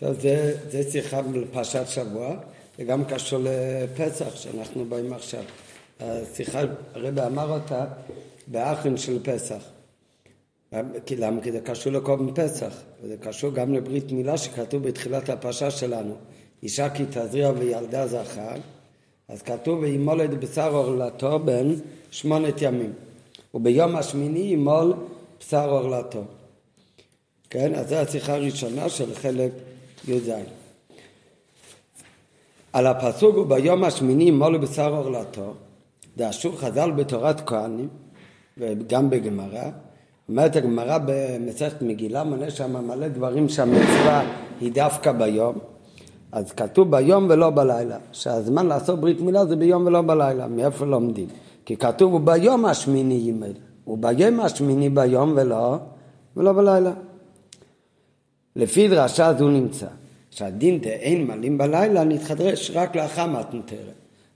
זה שיחה לפרשת שבוע, וגם קשור לפסח שאנחנו באים עכשיו. השיחה הרבה אמר אותה באחרון של פסח. כי למה? כי זה קשור לקום פסח, וזה קשור גם לברית מילה שכתוב בתחילת הפרשה שלנו. אישה כי תזריע וילדה זכר, אז כתוב וימולד בשר עורלתו בין 8 ימים, וביום השמיני ימול בשר עורלתו. כן, אז זו השיחה הראשונה של חלק י"ז. על הפסוק וביום השמיני ימול בשר עורלתו, דרשו חז"ל בתורת כהנים, וגם בגמרא, אומרת הגמרא במסכת מגילה, מונה שם מלא דברים שהמצווה היא דווקא ביום, אז כתוב ביום ולא בלילה, שהזמן לעשות ברית מילה זה ביום ולא בלילה, מאיפה לומדים? כי כתוב ביום השמיני ימול, וביום השמיני ביום ולא בלילה. לפי דרשה זו נמצא, שהדין דאין מלאים בלילה נתחדש רק לאחר מתנתרת.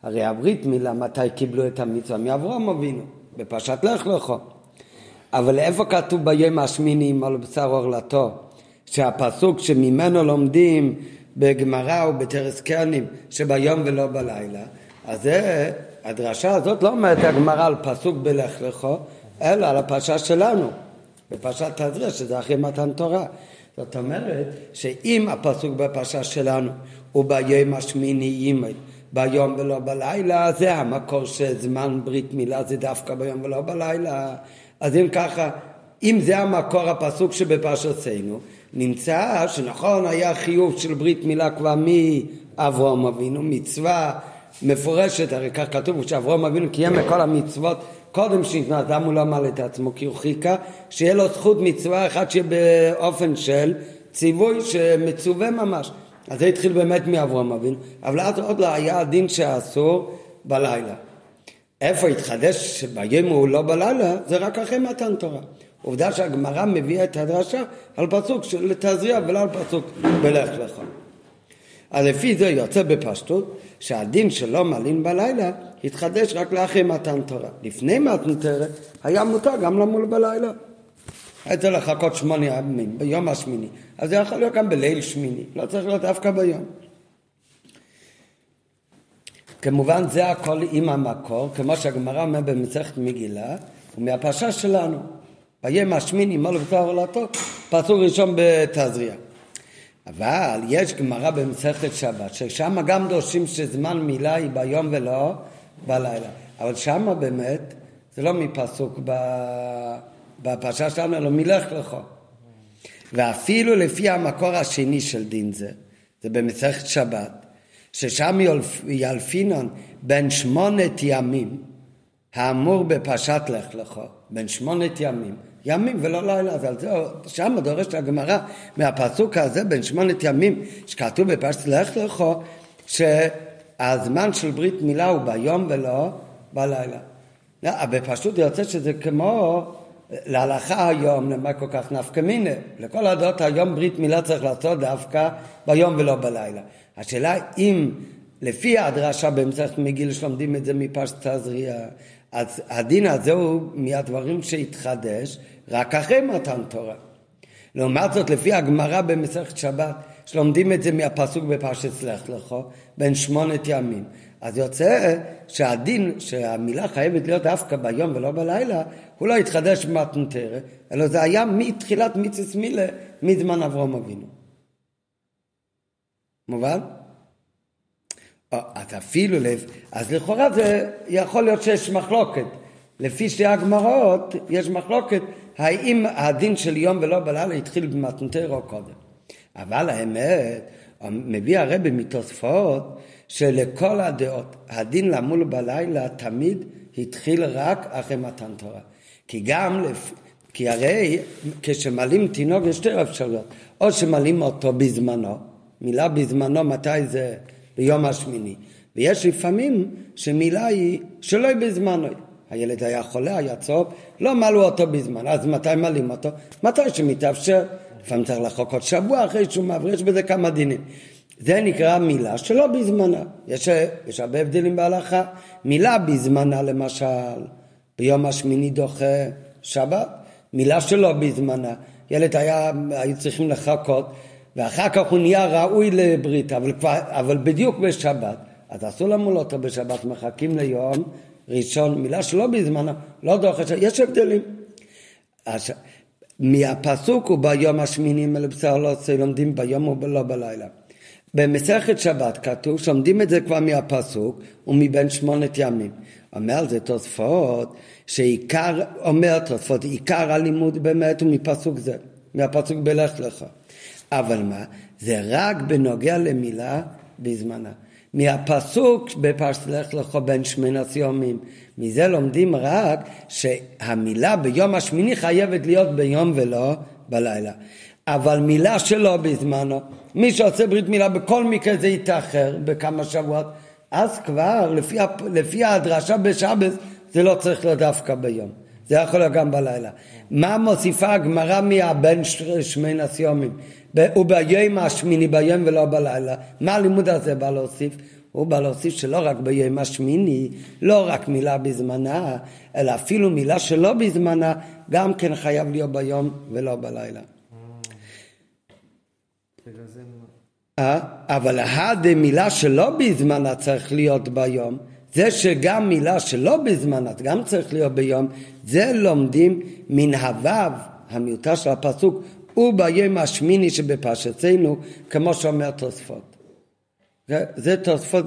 הרי הברית מילה מתי קיבלו את המצווה? מאברהם אבינו, בפרשת לך לך. אבל איפה כתוב ביום השמיני על בשר עורלתו? שהפסוק שממנו לומדים בגמרא ובתרס כהנים שביום ולא בלילה, אז זה, הדרשה הזאת לא אומרת הגמרא על פסוק בלך לכו, אלא על הפרשה שלנו, בפרשת תזריע, שזה אחרי מתן תורה. זאת אומרת שאם הפסוק בפרשה שלנו הוא ביום השמיני ימול, ביום ולא בלילה, זה המקור שזמן ברית מילה זה דווקא ביום ולא בלילה. אז אם ככה, אם זה המקור הפסוק שבפרשתנו, נמצא שנכון היה חיוב של ברית מילה כבר מאברהם אבינו, מצווה מפורשת, הרי כך כתוב שאברהם אבינו קיים מכל המצוות, קודם שנתנדם הוא לא מלא את עצמו, כי הוא חיכה שיהיה לו זכות מצווה אחת שבאופן של ציווי שמצווה ממש. אז זה התחיל באמת מאברהם אבינו, אבל אז עוד לא היה הדין שאסור בלילה. איפה התחדש שביום הוא לא בלילה, זה רק אחרי מתן תורה. עובדה שהגמרא מביאה את הדרשה על פסוק של תזריע ולא על פסוק בלך לך. אז לפי זה יוצא בפשטות שהדין שלא מלין בלילה התחדש רק לאחרי מתן תורה. לפני מתן תורה היה מותר גם למול בלילה. היה צריך לחכות 8 ימים ביום השמיני. אז זה יכול להיות גם בליל שמיני, לא צריך להיות דווקא ביום. כמובן זה הכל עם המקור, כמו שהגמרא אומר במסכת מגילה, ומהפרשה שלנו, ביום השמיני ימול בשר עורלתו, פסוק ראשון בתזריע. אבל יש גמרא במסכת שבת, ששם גם דורשים שזמן מילה היא ביום ולא בלילה. אבל שם באמת, זה לא מפסוק בפרשה שלנו, אלא מלך לך. ואפילו לפי המקור השני של דין זה, זה במסכת שבת, ששם ילפינון בין 8 ימים, האמור בפרשת לך לך, בין 8 ימים, ימים ולא לילה, אבל זה, שם דורש הגמרא מהפסוק הזה, בין 8 ימים, שכתוב בפרשת לך לך, שהזמן של ברית מילה הוא ביום ולא בלילה. בפשוט יוצא שזה כמו להלכה היום, למה כל כך נפקא מינה, לכל הדעות היום ברית מילה צריך לעשות דווקא ביום ולא בלילה. השאלה אם לפי הדרשה במסכת מגילה שלומדים את זה מפרשת תזריע, אז הדין הזה הוא מהדברים שהתחדש רק אחרי מתן תורה. לעומת זאת לפי הגמרא במסכת שבת שלומדים את זה מהפסוק בפרשת לך לך בין 8 ימים. אז יוצא שהדין שהמילה חייבת להיות דווקא ביום ולא בלילה, הוא לא התחדש במתן תורה, אלא זה היה מתחילת מצוות מילה מזמן אברהם אבינו. מובן? אז אפילו לב, אז לכאורה זה יכול להיות שיש מחלוקת. לפי שתי הגמרות יש מחלוקת האם הדין של יום ולא בלילה התחיל במתן תורה או קודם. אבל האמת, מביא הרבי מתוספות שלכל הדעות הדין למול בלילה תמיד התחיל רק אחרי מתן תורה. כי גם לפי, כי הרי כשמלאים תינוק יש 2 אפשרויות, או שמלאים אותו בזמנו, מילה בזמנו מתי זה? ביום השמיני. ויש לפעמים שמילה היא שלא בזמנו. הילד היה חולה, היה צהוב, לא מלאו אותו בזמן. אז מתי מלאים אותו? מתי שמתאפשר. לפעמים צריך לחוק עוד שבוע אחרי שהוא מעבר, יש בזה כמה דינים. זה נקרא מילה שלא בזמנה. יש הרבה הבדלים בהלכה. מילה בזמנה למשל, ביום השמיני דוחה שבת, מילה שלא בזמנה. ילד היה צריכים לחכות, ואחר כך הוא נהיה ראוי לברית, אבל בדיוק בשבת, אז עשו למולות בשבת, מחכים ליום ראשון, מילה שלא בזמנה, לא דוח, יש הבדלים. מהפסוק הוא ביום השמינים אל בשר לא עושה, לומדים ביום ולא בלילה. במסכת שבת כתוב, שומדים את זה כבר מהפסוק, ומבין 8 ימים. אומר זה תוספות, שעיקר, אומר תוספות, עיקר הלימוד באמת הוא מפסוק זה, מהפסוק בלך לך. אבל מה? זה רק בנוגע למילה בזמנה. מהפסוק בפרשלך לך בין 8 ימים, מזה לומדים רק שהמילה ביום השמיני חייבת להיות ביום ולא בלילה. אבל מילה שלו בזמנו, מי שעושה ברית מילה בכל מקרה זה יתאחר בכמה שבועות, אז כבר לפי הדרשה בשבת זה לא צריך לו דווקא ביום, זה יכול להיות גם בלילה. מה מוסיפה הגמרא מהבין 8 ימים? הוא ביום השמיני, ביום ולא בלילה. מה הלימוד הזה בא להוסיף? הוא בא להוסיף שלא רק ביום השמיני, לא רק מילה בזמנה, אלא אפילו מילה שלא בזמנה, גם כן חייב להיות ביום ולא בלילה. אבל מילה שלא בזמנה צריך להיות ביום, זה שגם מילה שלא בזמנה גם צריך להיות ביום, זה לומדים מן הוו המיותר של הפסוק, וביום השמיני שבפרשתנו, כמו שאומר תוספות. זה תוספות,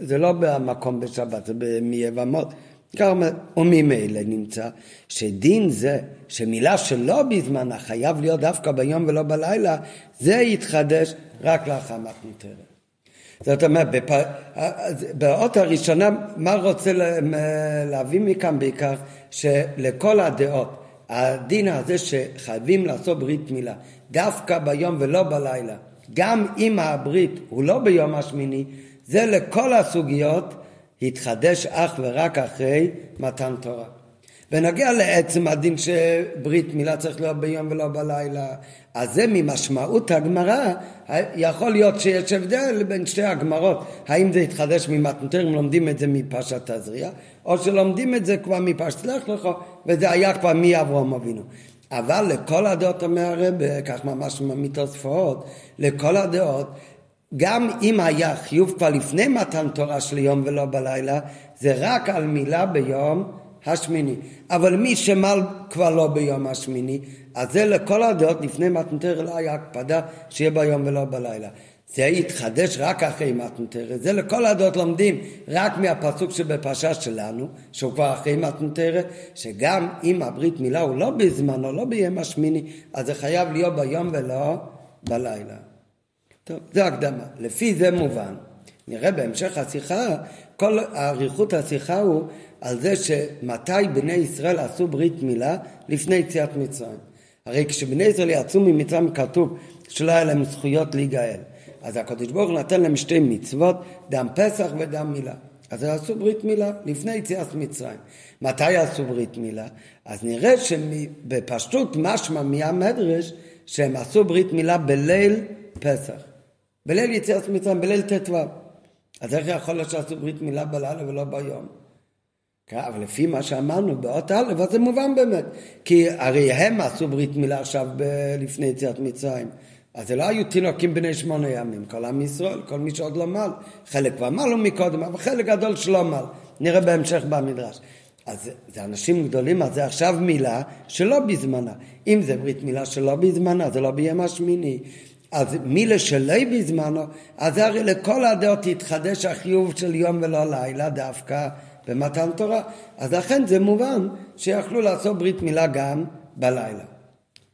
זה לא במקום בשבת, זה מיבמות. וממילא נמצא שדין זה שמילה שלא בזמנה חייב להיות דווקא ביום ולא בלילה, זה יתחדש רק לאחר מתנתרת. זאת אומרת, באות הראשונה, מה רוצה להביא מכאן בעיקר? שלכל הדעות, הדין הזה שחייבים לעשות ברית מילה דווקא ביום ולא בלילה, גם אם הברית הוא לא ביום השמיני, זה לכל הסוגיות התחדש אך ורק אחרי מתן תורה. ונגיע לעצם הדין שברית מילה צריך להיות ביום ולא בלילה, אז זה ממשמעות הגמרא, יכול להיות שיש הבדל בין שתי הגמרות, האם זה התחדש ממתנתר, אם לומדים את זה מפרשת תזריע, או שלומדים את זה כבר מפרשת לך לך, וזה היה כבר מאברהם אבינו. אבל לכל הדעות המערב, כך ממש מתוספות, לכל הדעות, גם אם היה חיוב כבר לפני מתן תורה של יום ולא בלילה, זה רק על מילה ביום השמיני. אבל מי שמל כבר לא ביום השמיני, אז זה לכל הדעות לפני מתנתר לא היה הקפדה שיהיה ביום ולא בלילה. זה יתחדש רק אחרי מתנתרת. זה לכל הדעות לומדים רק מהפסוק שבפרשה שלנו, שהוא כבר אחרי מתנתרת, שגם אם הברית מילה הוא לא בזמן או לא ביום השמיני, אז זה חייב להיות ביום ולא בלילה. טוב, זו הקדמה. לפי זה מובן. נראה בהמשך השיחה, כל אריכות השיחה הוא על זה שמתי בני ישראל עשו ברית מילה לפני יציאת מצרים. הרי כשבני ישראל יצאו ממצרים כתוב שלא היה להם זכויות להיגאל. אז הקדוש ברוך הוא נתן להם 2 מצוות, דם פסח ודם מילה. אז עשו ברית מילה לפני יציאת מצרים. מתי עשו ברית מילה? אז נראה שבפשטות משמע מהמדרש שהם עשו ברית מילה בליל פסח. בליל יציאת מצרים, בליל ט"ו. אז איך יכול להיות שעשו ברית מילה בלילה ולא ביום? אבל לפי מה שאמרנו באות א', אז זה מובן באמת. כי הרי הם עשו ברית מילה עכשיו לפני יציאת מצרים. אז זה לא היו תינוקים בני 8 ימים, כל עם ישראל, כל מי שעוד לא מל, חלק כבר מלו מקודם, אבל חלק גדול שלא מל, נראה בהמשך במדרש. אז זה אנשים גדולים, אז זה עכשיו מילה שלא בזמנה. אם זה ברית מילה שלא בזמנה, זה לא ביום השמיני. אז מילה שלא בזמנו, אז הרי לכל הדעות יתחדש החיוב של יום ולא לילה דווקא במתן תורה. אז לכן זה מובן שיכלו לעשות ברית מילה גם בלילה.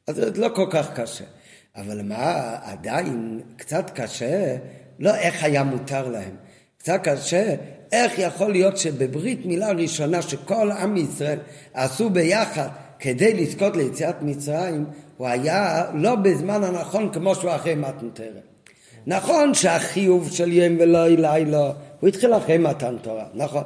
אז זה לא כל כך קשה. אבל מה, עדיין קצת קשה, לא איך היה מותר להם, קצת קשה, איך יכול להיות שבברית מילה ראשונה שכל עם ישראל עשו ביחד כדי לזכות ליציאת מצרים, הוא היה לא בזמן הנכון כמו שהוא אחרי מתן תורה. נכון שהחיוב של יום ולא לילה, הוא התחיל אחרי מתן תורה, נכון.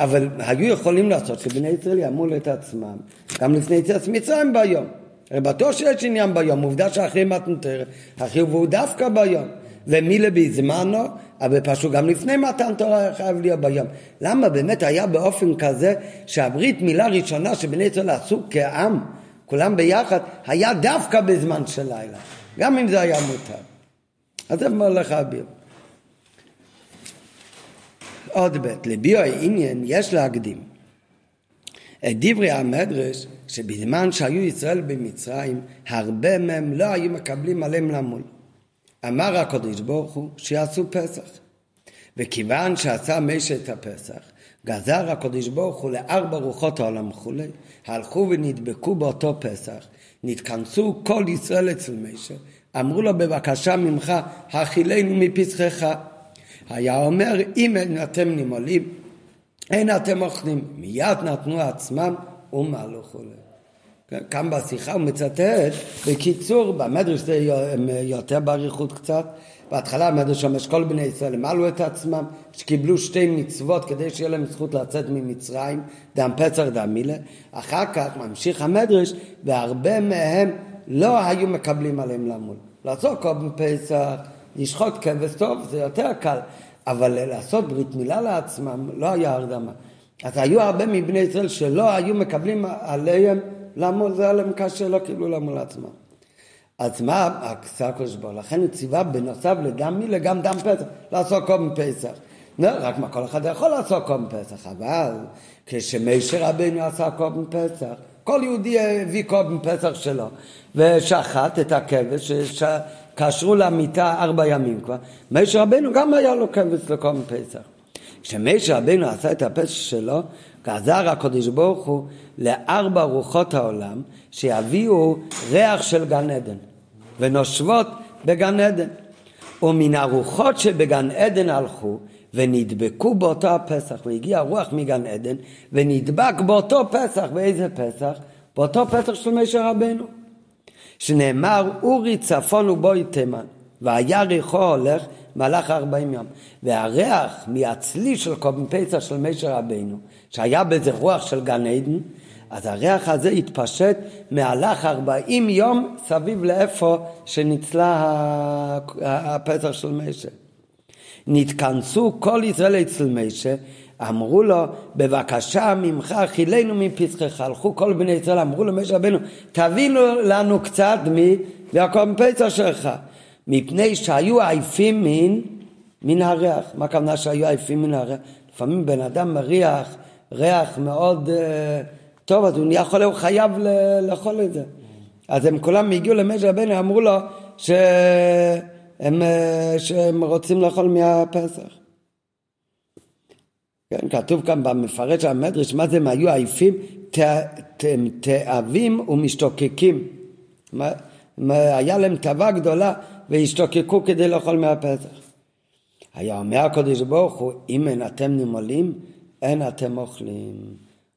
אבל היו יכולים לעשות שבני ישראל ימול את עצמם, גם לפני יציאת מצרים ביום. רבתו שיש עניין ביום, עובדה שאחרי מתנתרת, החיוב הוא דווקא ביום, ומילה בזמנו, אבל פשוט גם לפני מתן תורה חייב להיות ביום. למה באמת היה באופן כזה, שהברית מילה ראשונה שבני ישראל עשו כעם, כולם ביחד, היה דווקא בזמן של לילה, גם אם זה היה מותר. אז זה מהלך הביור. עוד בית, לביור העניין יש להקדים את דברי המדרש שבזמן שהיו ישראל במצרים הרבה מהם לא היו מקבלים עליהם למול. אמר הקדוש ברוך הוא שיעשו פסח, וכיוון שעשה משה את הפסח גזר הקדוש ברוך הוא לארבע רוחות העולם כולו, הלכו ונדבקו באותו פסח, נתכנסו כל ישראל אצל משה, אמרו לו בבקשה ממך האכילנו מפסחך. היה אומר אם אתם נמולים אין אתם אוכלים, מיד נתנו עצמם ומהלוך עולה. כאן בשיחה הוא מצטט, בקיצור, במדרש זה יותר בעריכות קצת, בהתחלה המדרש אומר שכל בני ישראל מלאו את עצמם, שקיבלו שתי מצוות כדי שיהיה להם זכות לצאת ממצרים, דם פסח דם מילה, אחר כך ממשיך המדרש, והרבה מהם לא היו מקבלים עליהם למול. לעשות קורבן פסח, לשחוט כבש טוב, זה יותר קל, אבל לעשות ברית מילה לעצמם לא היה הרדמה. אז היו הרבה מבני ישראל שלא היו מקבלים עליהם למול, זה עליהם קשה, לא קיבלו למול עצמם. אז מה הקסה קושבו? לכן הוא ציווה בנוסף לדם מילה, גם דם פסח, לעשות קורבן פסח. לא, רק מה כל אחד יכול לעשות קורבן פסח, אבל כשמשה רבינו עשה קורבן פסח, כל יהודי הביא קורבן פסח שלו, ושחט את הכבש, קשרו למיטה 4 ימים כבר. משה רבינו גם היה לו כבש לקורבן פסח. כשמשה רבינו עשה את הפסח שלו, גזר הקדוש ברוך הוא לארבע רוחות העולם שיביאו ריח של גן עדן ונושבות בגן עדן, ומן הרוחות שבגן עדן הלכו ונדבקו באותו הפסח, והגיע רוח מגן עדן ונדבק באותו פסח. באיזה פסח? באותו פסח של משה רבינו שנאמר אורי צפון ובוי תימן והיה ריחו הולך מלך 40 יום. והריח מהצלי של קורבן פסח של משה רבינו שהיה בזה רוח של גן עדן, אז הריח הזה התפשט מהלך 40 יום סביב לאיפה שנצלה הפסח של משה. נתכנסו כל ישראל אצל משה, אמרו לו בבקשה ממך אכילנו מפסחך. הלכו כל בני ישראל אמרו לו משה רבינו תבינו לנו קצת מהקורבן פסח שלך, מפני שהיו עייפים מן הריח. מה הכוונה שהיו עייפים מן הריח? לפעמים בן אדם מריח ריח מאוד טוב, אז הוא נהיה חולה, הוא חייב לאכול את זה. אז הם כולם הגיעו למשה רבינו, אמרו לו שהם רוצים לאכול מהפסח. כן, כתוב כאן במפרש המדרש, מה זה הם היו עייפים? תאבים ומשתוקקים. היה להם תאווה גדולה והשתוקקו כדי לאכול מהפסח. היה אומר הקדוש ברוך הוא, אם אין אתם נמולים, אין אתם אוכלים.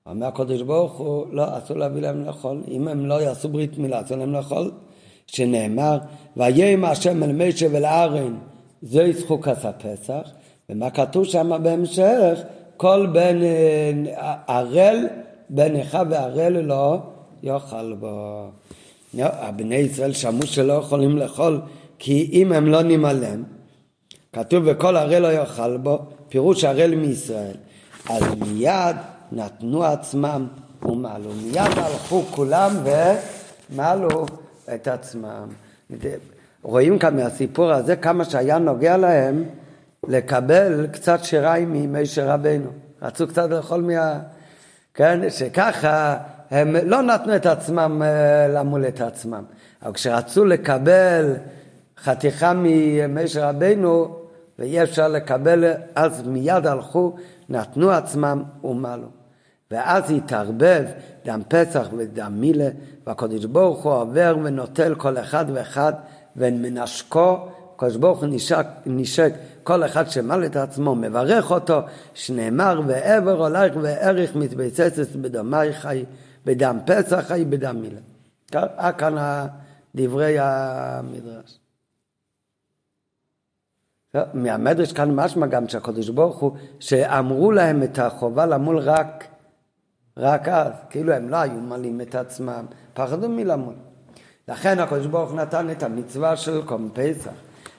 אומר הקדוש ברוך הוא, לא, אסור להביא להם לאכול. אם הם לא יעשו ברית מילה, אסור להם לאכול. שנאמר, ויהי עם השם אל משה ואל אהרן, זה יזכו כס הפסח. ומה כתוב שם בהמשך? כל בן ערל, בן אחד וערל לא יאכל בו. הבני ישראל שמעו שלא יכולים לאכול, כי אם הם לא נמלם, כתוב וכל ערל לא יאכל בו, פירוש ערל מישראל. אז מיד נתנו עצמם ומעלו. מיד הלכו כולם ומעלו את עצמם. רואים כאן מהסיפור הזה כמה שהיה נוגע להם לקבל קצת שיריים ממשה רבינו. רצו קצת לאכול כן, שככה הם לא נתנו את עצמם למול את עצמם. אבל כשרצו לקבל חתיכה ממשה רבינו, ואי אפשר לקבל, אז מיד הלכו, נתנו עצמם ומלו. ואז התערבב דם פסח ודם מילה, והקדוש ברוך הוא עובר ונוטל כל אחד ואחד, ומנשקו, הקדוש ברוך הוא נשק כל אחד שמל את עצמו, מברך אותו, שנאמר, ועבר הולך וערך מתבססת בדמי חי, בדם פסח חי, בדם מילה. כאן דברי המדרש. מהמדרש כאן משמע גם שהקדוש ברוך הוא, שאמרו להם את החובה למול רק אז, כאילו הם לא היו מלאים את עצמם, פחדו מלמול. לכן הקדוש ברוך הוא נתן את המצווה של קורבן פסח.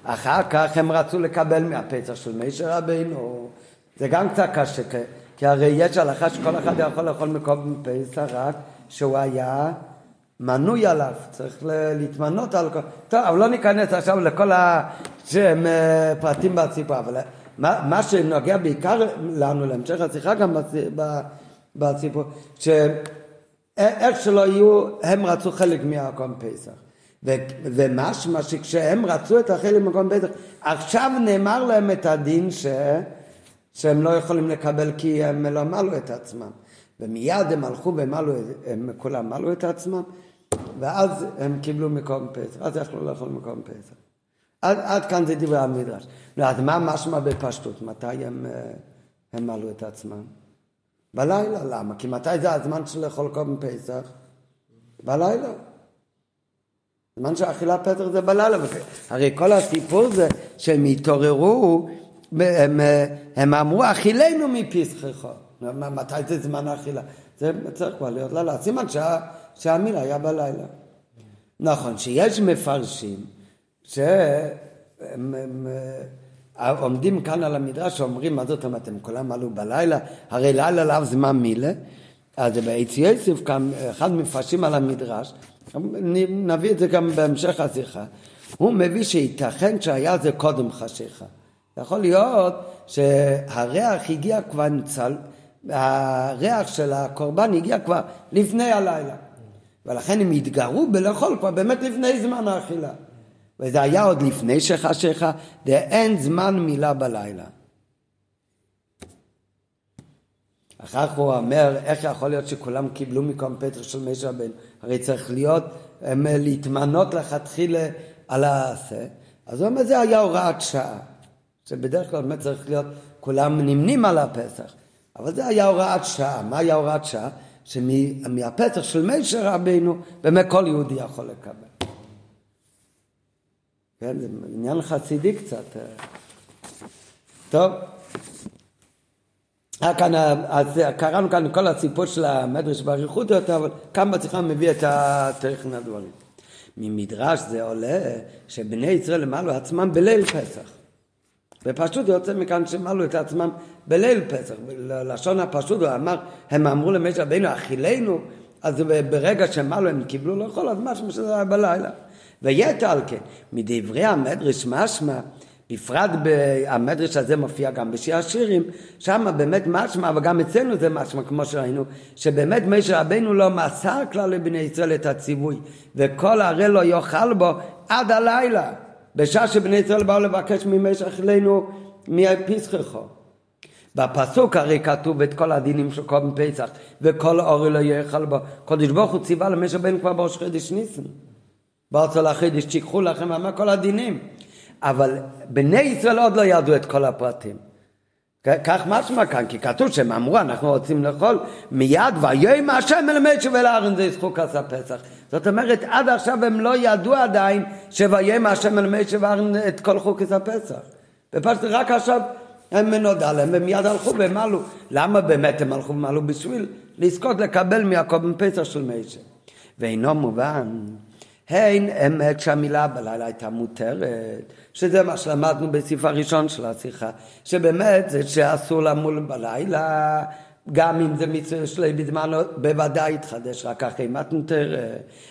אחר כך הם רצו לקבל מהפסח של משה רבינו. זה גם קצת קשה, כי הרי יש הלכה שכל אחד יכול לאכול מקורבן פסח, רק שהוא היה מנוי עליו, צריך להתמנות על כל... טוב, אבל לא ניכנס עכשיו לכל הפרטים בסיפור, אבל מה שנוגע בעיקר לנו, להמשך השיחה גם בסיפור, שאיך שלא יהיו, הם רצו חלק מהקום פסח. ומשמע שכשהם רצו את החלק מהקום פסח, עכשיו נאמר להם את הדין שהם לא יכולים לקבל כי הם לא מלו את עצמם. ומיד הם הלכו והם כולם מלו את עצמם, ואז הם קיבלו מקום פסח, אז יכלו לאכול מקום פסח. עד כאן זה דברי המדרש. אז מה משמע בפשטות? מתי הם מלו את עצמם? בלילה, למה? כי מתי זה הזמן של לאכול קום פסח? בלילה. הזמן של אכילה פסח זה בלילה. הרי כל הסיפור זה שהם התעוררו, הם אמרו, אכילנו מפסחך. מתי זה זמן האכילה? זה צריך כבר להיות לילה. סימן שהמילה היה בלילה. נכון, שיש מפרשים שהם עומדים כאן על המדרש שאומרים, מה זאת אומרת, אתם כולם עלו בלילה, הרי לילה לאו זמן מילה, אז בעצי יוסף כאן אחד מפרשים על המדרש, נביא את זה גם בהמשך השיחה, הוא מביא שייתכן שהיה זה קודם חשיכה, יכול להיות שהריח הגיע כבר נצל, הריח של הקורבן הגיע כבר לפני הלילה, ולכן הם התגרו בלאכול כבר באמת לפני זמן האכילה, וזה היה עוד לפני שחשיכה, ואין זמן מילה בלילה. אחר כך הוא אומר, איך יכול להיות שכולם קיבלו מקום פסח של משה רבנו? הרי צריך להתמנות לכתחילה על העשה. אז הוא אומר, זה היה הוראת שעה, שבדרך כלל באמת צריך להיות, כולם נמנים על הפסח. אבל זה היה הוראת שעה. מה היה הוראת שעה? שמהפסח של משה רבנו, באמת כל יהודי יכול לקבל. כן, זה עניין חסידי קצת. טוב, אז קראנו כאן כל הסיפור של המדרש באריכות, אבל כאן בשיחה מביא את התכן הדברים. ממדרש זה עולה שבני ישראל מלו עצמם בליל פסח. ופשוט יוצא מכאן שמלו את עצמם בליל פסח. לשון הפשוט הוא אמר, הם אמרו למשה רבנו, אכילנו, אז ברגע שמלו הם קיבלו לאכול, אז משהו שזה היה בלילה. ויתר על כן, מדברי המדרש משמע, בפרט המדרש הזה מופיע גם בשיר השירים, שם באמת משמע, אבל גם אצלנו זה משמע, כמו שראינו, שבאמת משה רבנו לא מסר כלל לבני ישראל את הציווי, וכל הרי לא יאכל בו עד הלילה, בשעה שבני ישראל באו לבקש ממשה אכילנו מפסחך. בפסוק הרי כתוב את כל הדינים של קום פסח, וכל הרי לא יאכל בו, קדוש ברוך הוא ציווה למשה רבנו כבר בראש חודש ניסן. בארצו לחידש, שיקחו לכם, אמר כל הדינים. אבל בני ישראל עוד לא ידעו את כל הפרטים. כך משמע כאן, כי כתוב שהם אמרו, אנחנו רוצים לאכול מיד, ויום השם אל משה ואל אהרן, זה זכור כס הפסח. זאת אומרת, עד עכשיו הם לא ידעו עדיין, שויום השם אל משה ואהרן את כל חוקת הפסח. ופשוט רק עכשיו הם נודע להם, ומיד הלכו והם עלו. למה באמת הם הלכו והם עלו? בשביל לזכות לקבל מהקום פסח של משה. ואינו מובן... הן אמת שהמילה בלילה הייתה מותרת, שזה מה שלמדנו בסעיף הראשון של השיחה, שבאמת זה שאסור למול בלילה, גם אם זה מצווה שלי בזמן, בוודאי התחדש רק אחרי מתנתרה.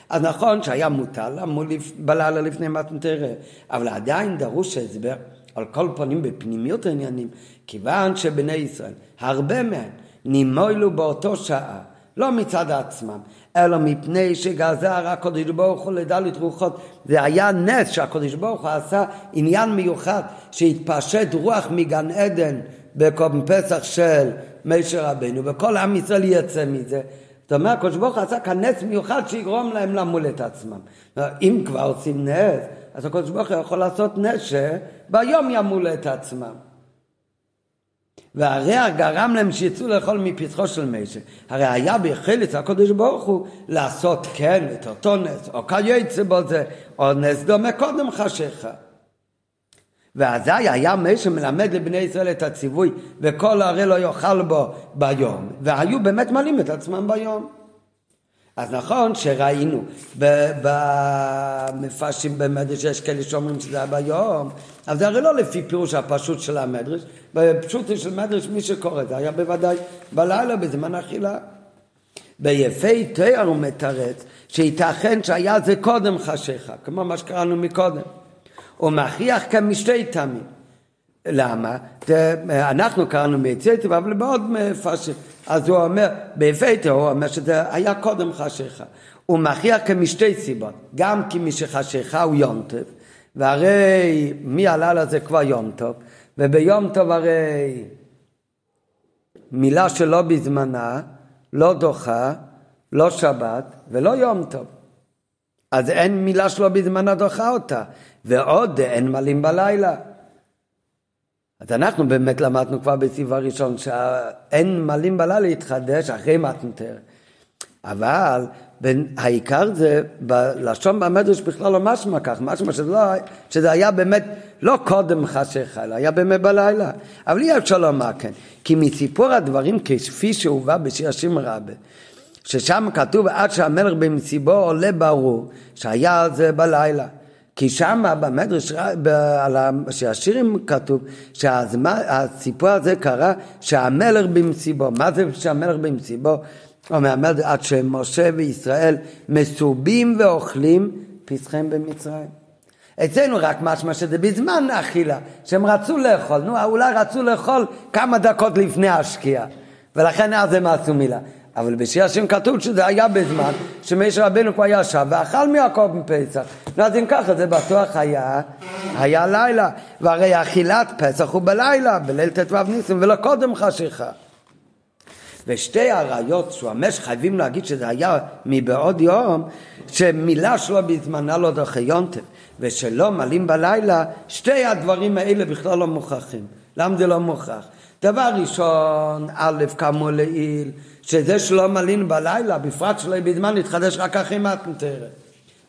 אז נכון שהיה מותר למול בלילה לפני מתנתרה, אבל עדיין דרוש הסבר על כל פנים בפנימיות העניינים, כיוון שבני ישראל, הרבה מהם נימולו באותו שעה, לא מצד עצמם, אלא מפני שגזר הקדוש ברוך הוא לדלת רוחות. זה היה נס שהקדוש ברוך הוא עשה עניין מיוחד שהתפשט רוח מגן עדן בקום פסח של משה רבנו, וכל עם ישראל יצא מזה. זאת אומרת, הקדוש ברוך הוא עשה כאן נס מיוחד שיגרום להם למול את עצמם. אם כבר עושים נס, אז הקדוש ברוך הוא יכול לעשות נס שביום ימול את עצמם. והריח גרם להם שיצאו לאכול מפסחו של משה. הרי היה ביכולת הקדוש ברוך הוא לעשות כן את אותו נס, או כיוצא בו זה, או נס דומה קודם חשיכה. ואזי היה משה מלמד לבני ישראל את הציווי, וכל הרי לא יאכל בו ביום, והיו באמת מלאים את עצמם ביום. אז נכון שראינו במפרשים במדרש יש כאלה שאומרים שזה היה ביום, אבל זה הרי לא לפי פירוש הפשוט של המדרש, בפשוט של מדרש מי שקורא זה היה בוודאי בלילה בזמן אכילה. ביפי תואר הוא מתרץ שייתכן שהיה זה קודם חשיכה, כמו מה שקראנו מקודם. הוא מכריח כמשתי תמים. למה? אנחנו קראנו מיציתי, אבל בעוד מפשך. אז הוא אומר, ביפי תואר הוא אומר שזה היה קודם חשיכה. הוא מכריח כמשתי סיבות, גם כי מי שחשיכה הוא יום טוב, והרי מי עלה לזה כבר יום טוב, וביום טוב הרי מילה שלא בזמנה, לא דוחה, לא שבת ולא יום טוב. אז אין מילה שלא בזמנה דוחה אותה, ועוד אין מלים בלילה. אז אנחנו באמת למדנו כבר בסביב הראשון, שאין מלים בלילה להתחדש אחרי מתנתר. אבל העיקר זה, לשון במדרש בכלל לא משמע כך, משמע שזה היה באמת לא קודם חשיכה, אלא היה באמת בלילה. אבל אי אפשר לומר כן, כי מסיפור הדברים כפי שהובא בשישים רבה, ששם כתוב עד שהמלך במסיבו עולה ברור, שהיה זה בלילה. כי שם במדרש על השירים כתוב שהסיפור הזה קרה שהמלך במסיבו. מה זה שהמלך במסיבו? אומר, עד שמשה וישראל מסובים ואוכלים פסחים במצרים. אצלנו רק משמע שזה בזמן אכילה, שהם רצו לאכול, אולי רצו לאכול כמה דקות לפני השקיעה, ולכן אז הם עשו מילה. אבל בשיר השם כתוב שזה היה בזמן שמשה רבנו כבר ישב ואכל מיעקב מפסח. אז אם ככה זה בטוח היה לילה, והרי אכילת פסח הוא בלילה, בליל ט"ו ניסן ולא קודם חשיכה. ושתי הראיות שהמש חייבים להגיד שזה היה מבעוד יום, שמילה שלו בזמנה לא דוחה יום טוב, ושלא מלאים בלילה, שתי הדברים האלה בכלל לא מוכחים. למה זה לא מוכח? דבר ראשון, א' כמו לעיל, שזה שלא מלאים בלילה, בפרט שלא בזמן התחדש רק אחרי מתנתרת.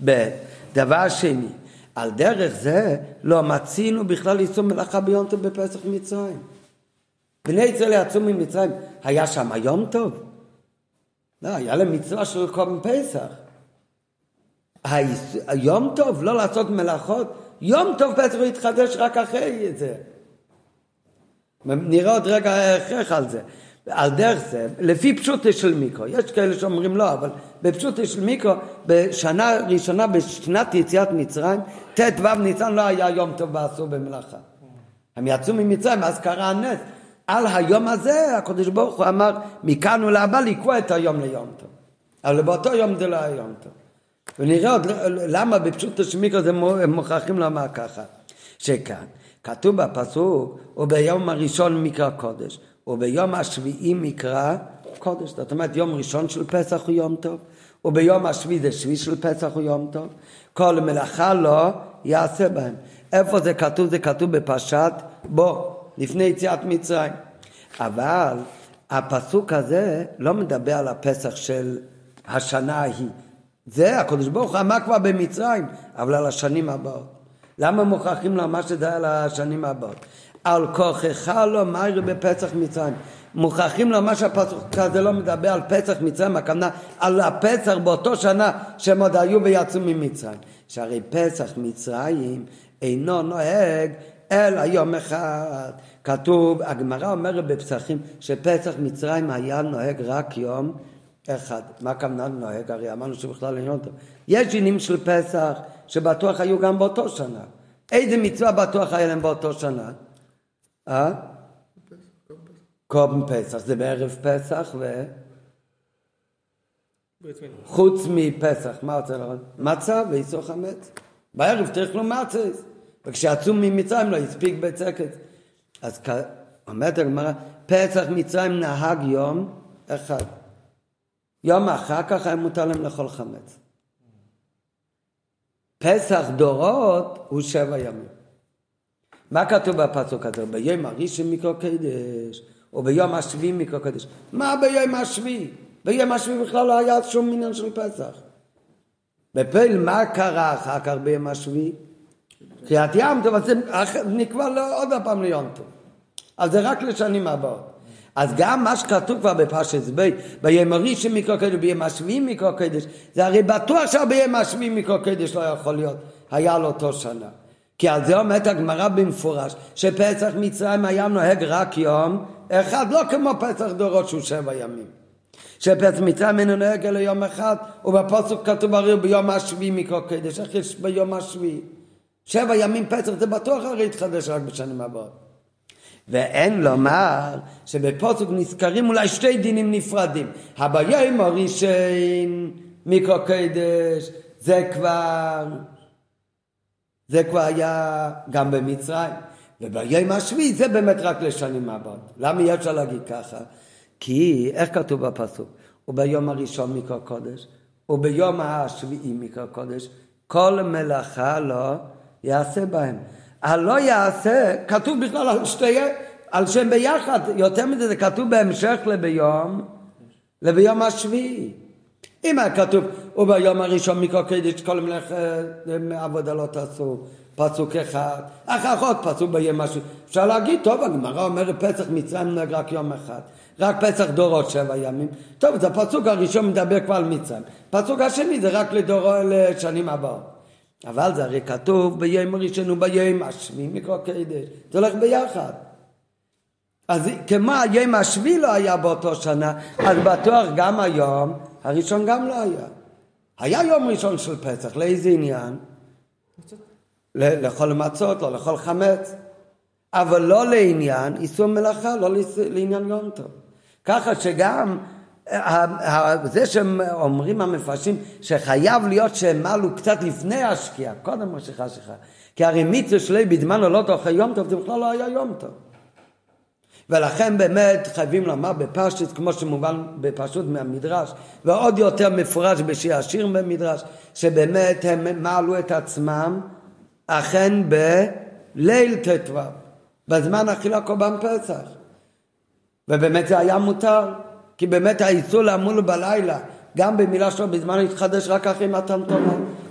ב' דבר שני, על דרך זה לא מצינו בכלל יישום מלאכה ביום טוב בפסח מצרים. בני ישראל יצאו ממצרים, היה שם יום טוב? לא, היה להם מצווה של קודם פסח. יום טוב, לא לעשות מלאכות, יום טוב פסח התחדש רק אחרי זה. נראה עוד רגע הכרח על זה. על דרך זה, לפי פשוטה של מיקרו, יש כאלה שאומרים לא, אבל בפשוטה של מיקרו, בשנה ראשונה, בשנת יציאת מצרים, ט"ו ניסן לא היה יום טוב ועשו במלאכה. הם יצאו ממצרים, אז קרה הנס. על היום הזה, הקדוש ברוך הוא אמר, מכאן ולהבא לקרוא את היום ליום טוב. אבל באותו יום זה לא היום טוב. ונראה עוד למה בפשוט השמיקו זה מוכרחים לומר ככה. שכאן, כתוב בפסוק, וביום הראשון מקרא קודש, וביום השביעי מקרא קודש. זאת אומרת, יום ראשון של פסח הוא יום טוב, וביום השביעי זה שביעי של פסח הוא יום טוב. כל מלאכה לא יעשה בהם. איפה זה כתוב? זה כתוב בפשט בו. לפני יציאת מצרים. אבל הפסוק הזה לא מדבר על הפסח של השנה ההיא. זה הקדוש ברוך אמר כבר במצרים, אבל על השנים הבאות. למה מוכרחים לומר שזה על השנים הבאות? על כוחך לא מאיר בפסח מצרים. מוכרחים לומר שהפסוק הזה לא מדבר על פסח מצרים, הכוונה על הפסח באותו שנה שהם עוד היו ויצאו ממצרים. שהרי פסח מצרים אינו נוהג אלא יום אחד. כתוב, הגמרא אומרת בפסחים שפסח מצרים היה נוהג רק יום אחד. מה כמובן נוהג? הרי אמרנו שבכלל אין יום טוב. יש דינים של פסח שבטוח היו גם באותו שנה. איזה מצווה בטוח היה להם באותו שנה? קודם פסח. זה בערב פסח ו... חוץ מפסח. מה רוצה לראות? מצה ואיסור חמץ. בערב תאכלו מצה. וכשעצום ממצרים לא הספיק בצקת. אז אומרת הגמרא, פסח מצרים נהג יום אחד. יום אחר כך היה מותר להם לאכול חמץ. פסח דורות הוא 7 ימים. מה כתוב בפסוק הזה? ביום הראשון מקרא קודש, או ביום השביעי מקרא קודש. מה ביום השביעי? ביום השביעי בכלל לא היה שום עניין של פסח. בפועל מה קרה אחר כך ביום השביעי? קריאת ים טוב, אז נקבע עוד הפעם ליום טוב. אז זה רק לשנים הבאות. אז גם מה שכתוב כבר בפרשת בא, ביום הראשון מקרא קודש, ביום השביעי מקרא קודש, זה הרי בטוח שביום השביעי מקרא קודש לא יכול להיות, היה על אותו שנה. כי על זה אומרת הגמרא במפורש, שפסח מצרים היה נוהג רק יום אחד, לא כמו פסח דורות שהוא 7 ימים. שפץ מצרים ממנו נהג אלו יום אחד, ובפסוק כתוב ברור ביום השביעי מקרא קודש, איך יש ביום השביעי? 7 ימים פסח, זה בטוח הרי יתחדש רק בשנים הבאות. ואין לומר שבפסוק נזכרים אולי 2 דינים נפרדים. הביום הראשון מקרא קודש, זה כבר היה גם במצרים. וביום השביעי זה באמת רק לשנים הבאות. למה אי אפשר להגיד ככה? כי איך כתוב בפסוק? וביום הראשון מקרא קודש, וביום השביעי מקרא קודש, כל מלאכה לא יעשה בהם. הלא יעשה, כתוב בכלל על שם ביחד, יותר מזה זה כתוב בהמשך לביום השביעי. אם כתוב, וביום הראשון מקרא קודש, כל מלאכה עבודה לא תעשו, פסוק אחד, אחר עוד פסוק ביום השביעי. אפשר להגיד, טוב, הגמרא אומרת פסח מצרים נהג רק יום אחד. רק פסח דורות 7 ימים. טוב, זה הפסוק הראשון מדבר כבר על מצרים. פסוק השני זה רק לשנים הבאות. אבל זה הרי כתוב ביום הראשון וביום השביעי מקרא קודש. זה הולך ביחד. אז כמו היום השביעי לא היה באותו שנה, אז בטוח גם היום, הראשון גם לא היה. היה יום ראשון של פסח, לאיזה עניין? לאכול מצות, לא לאכול חמץ. אבל לא לעניין איסור מלאכה, לא לעניין יום טוב. ככה שגם זה שאומרים המפרשים שחייב להיות שהם מעלו קצת לפני השקיעה, קודם השכחה שלך, כי הרי מיצו שלי בדמן או לא תוכל יום טוב, זה בכלל לא היה יום טוב. ולכן באמת חייבים לומר בפשט, כמו שמובן בפשוט מהמדרש, ועוד יותר מפורש בשיעשיר במדרש, שבאמת הם מעלו את עצמם, אכן ליל תתו, בזמן אכילה קורבן פסח. ובאמת זה היה מותר, כי באמת האיסור לעמול בלילה, גם במילה שלו בזמן התחדש רק אחרי מתן תורה,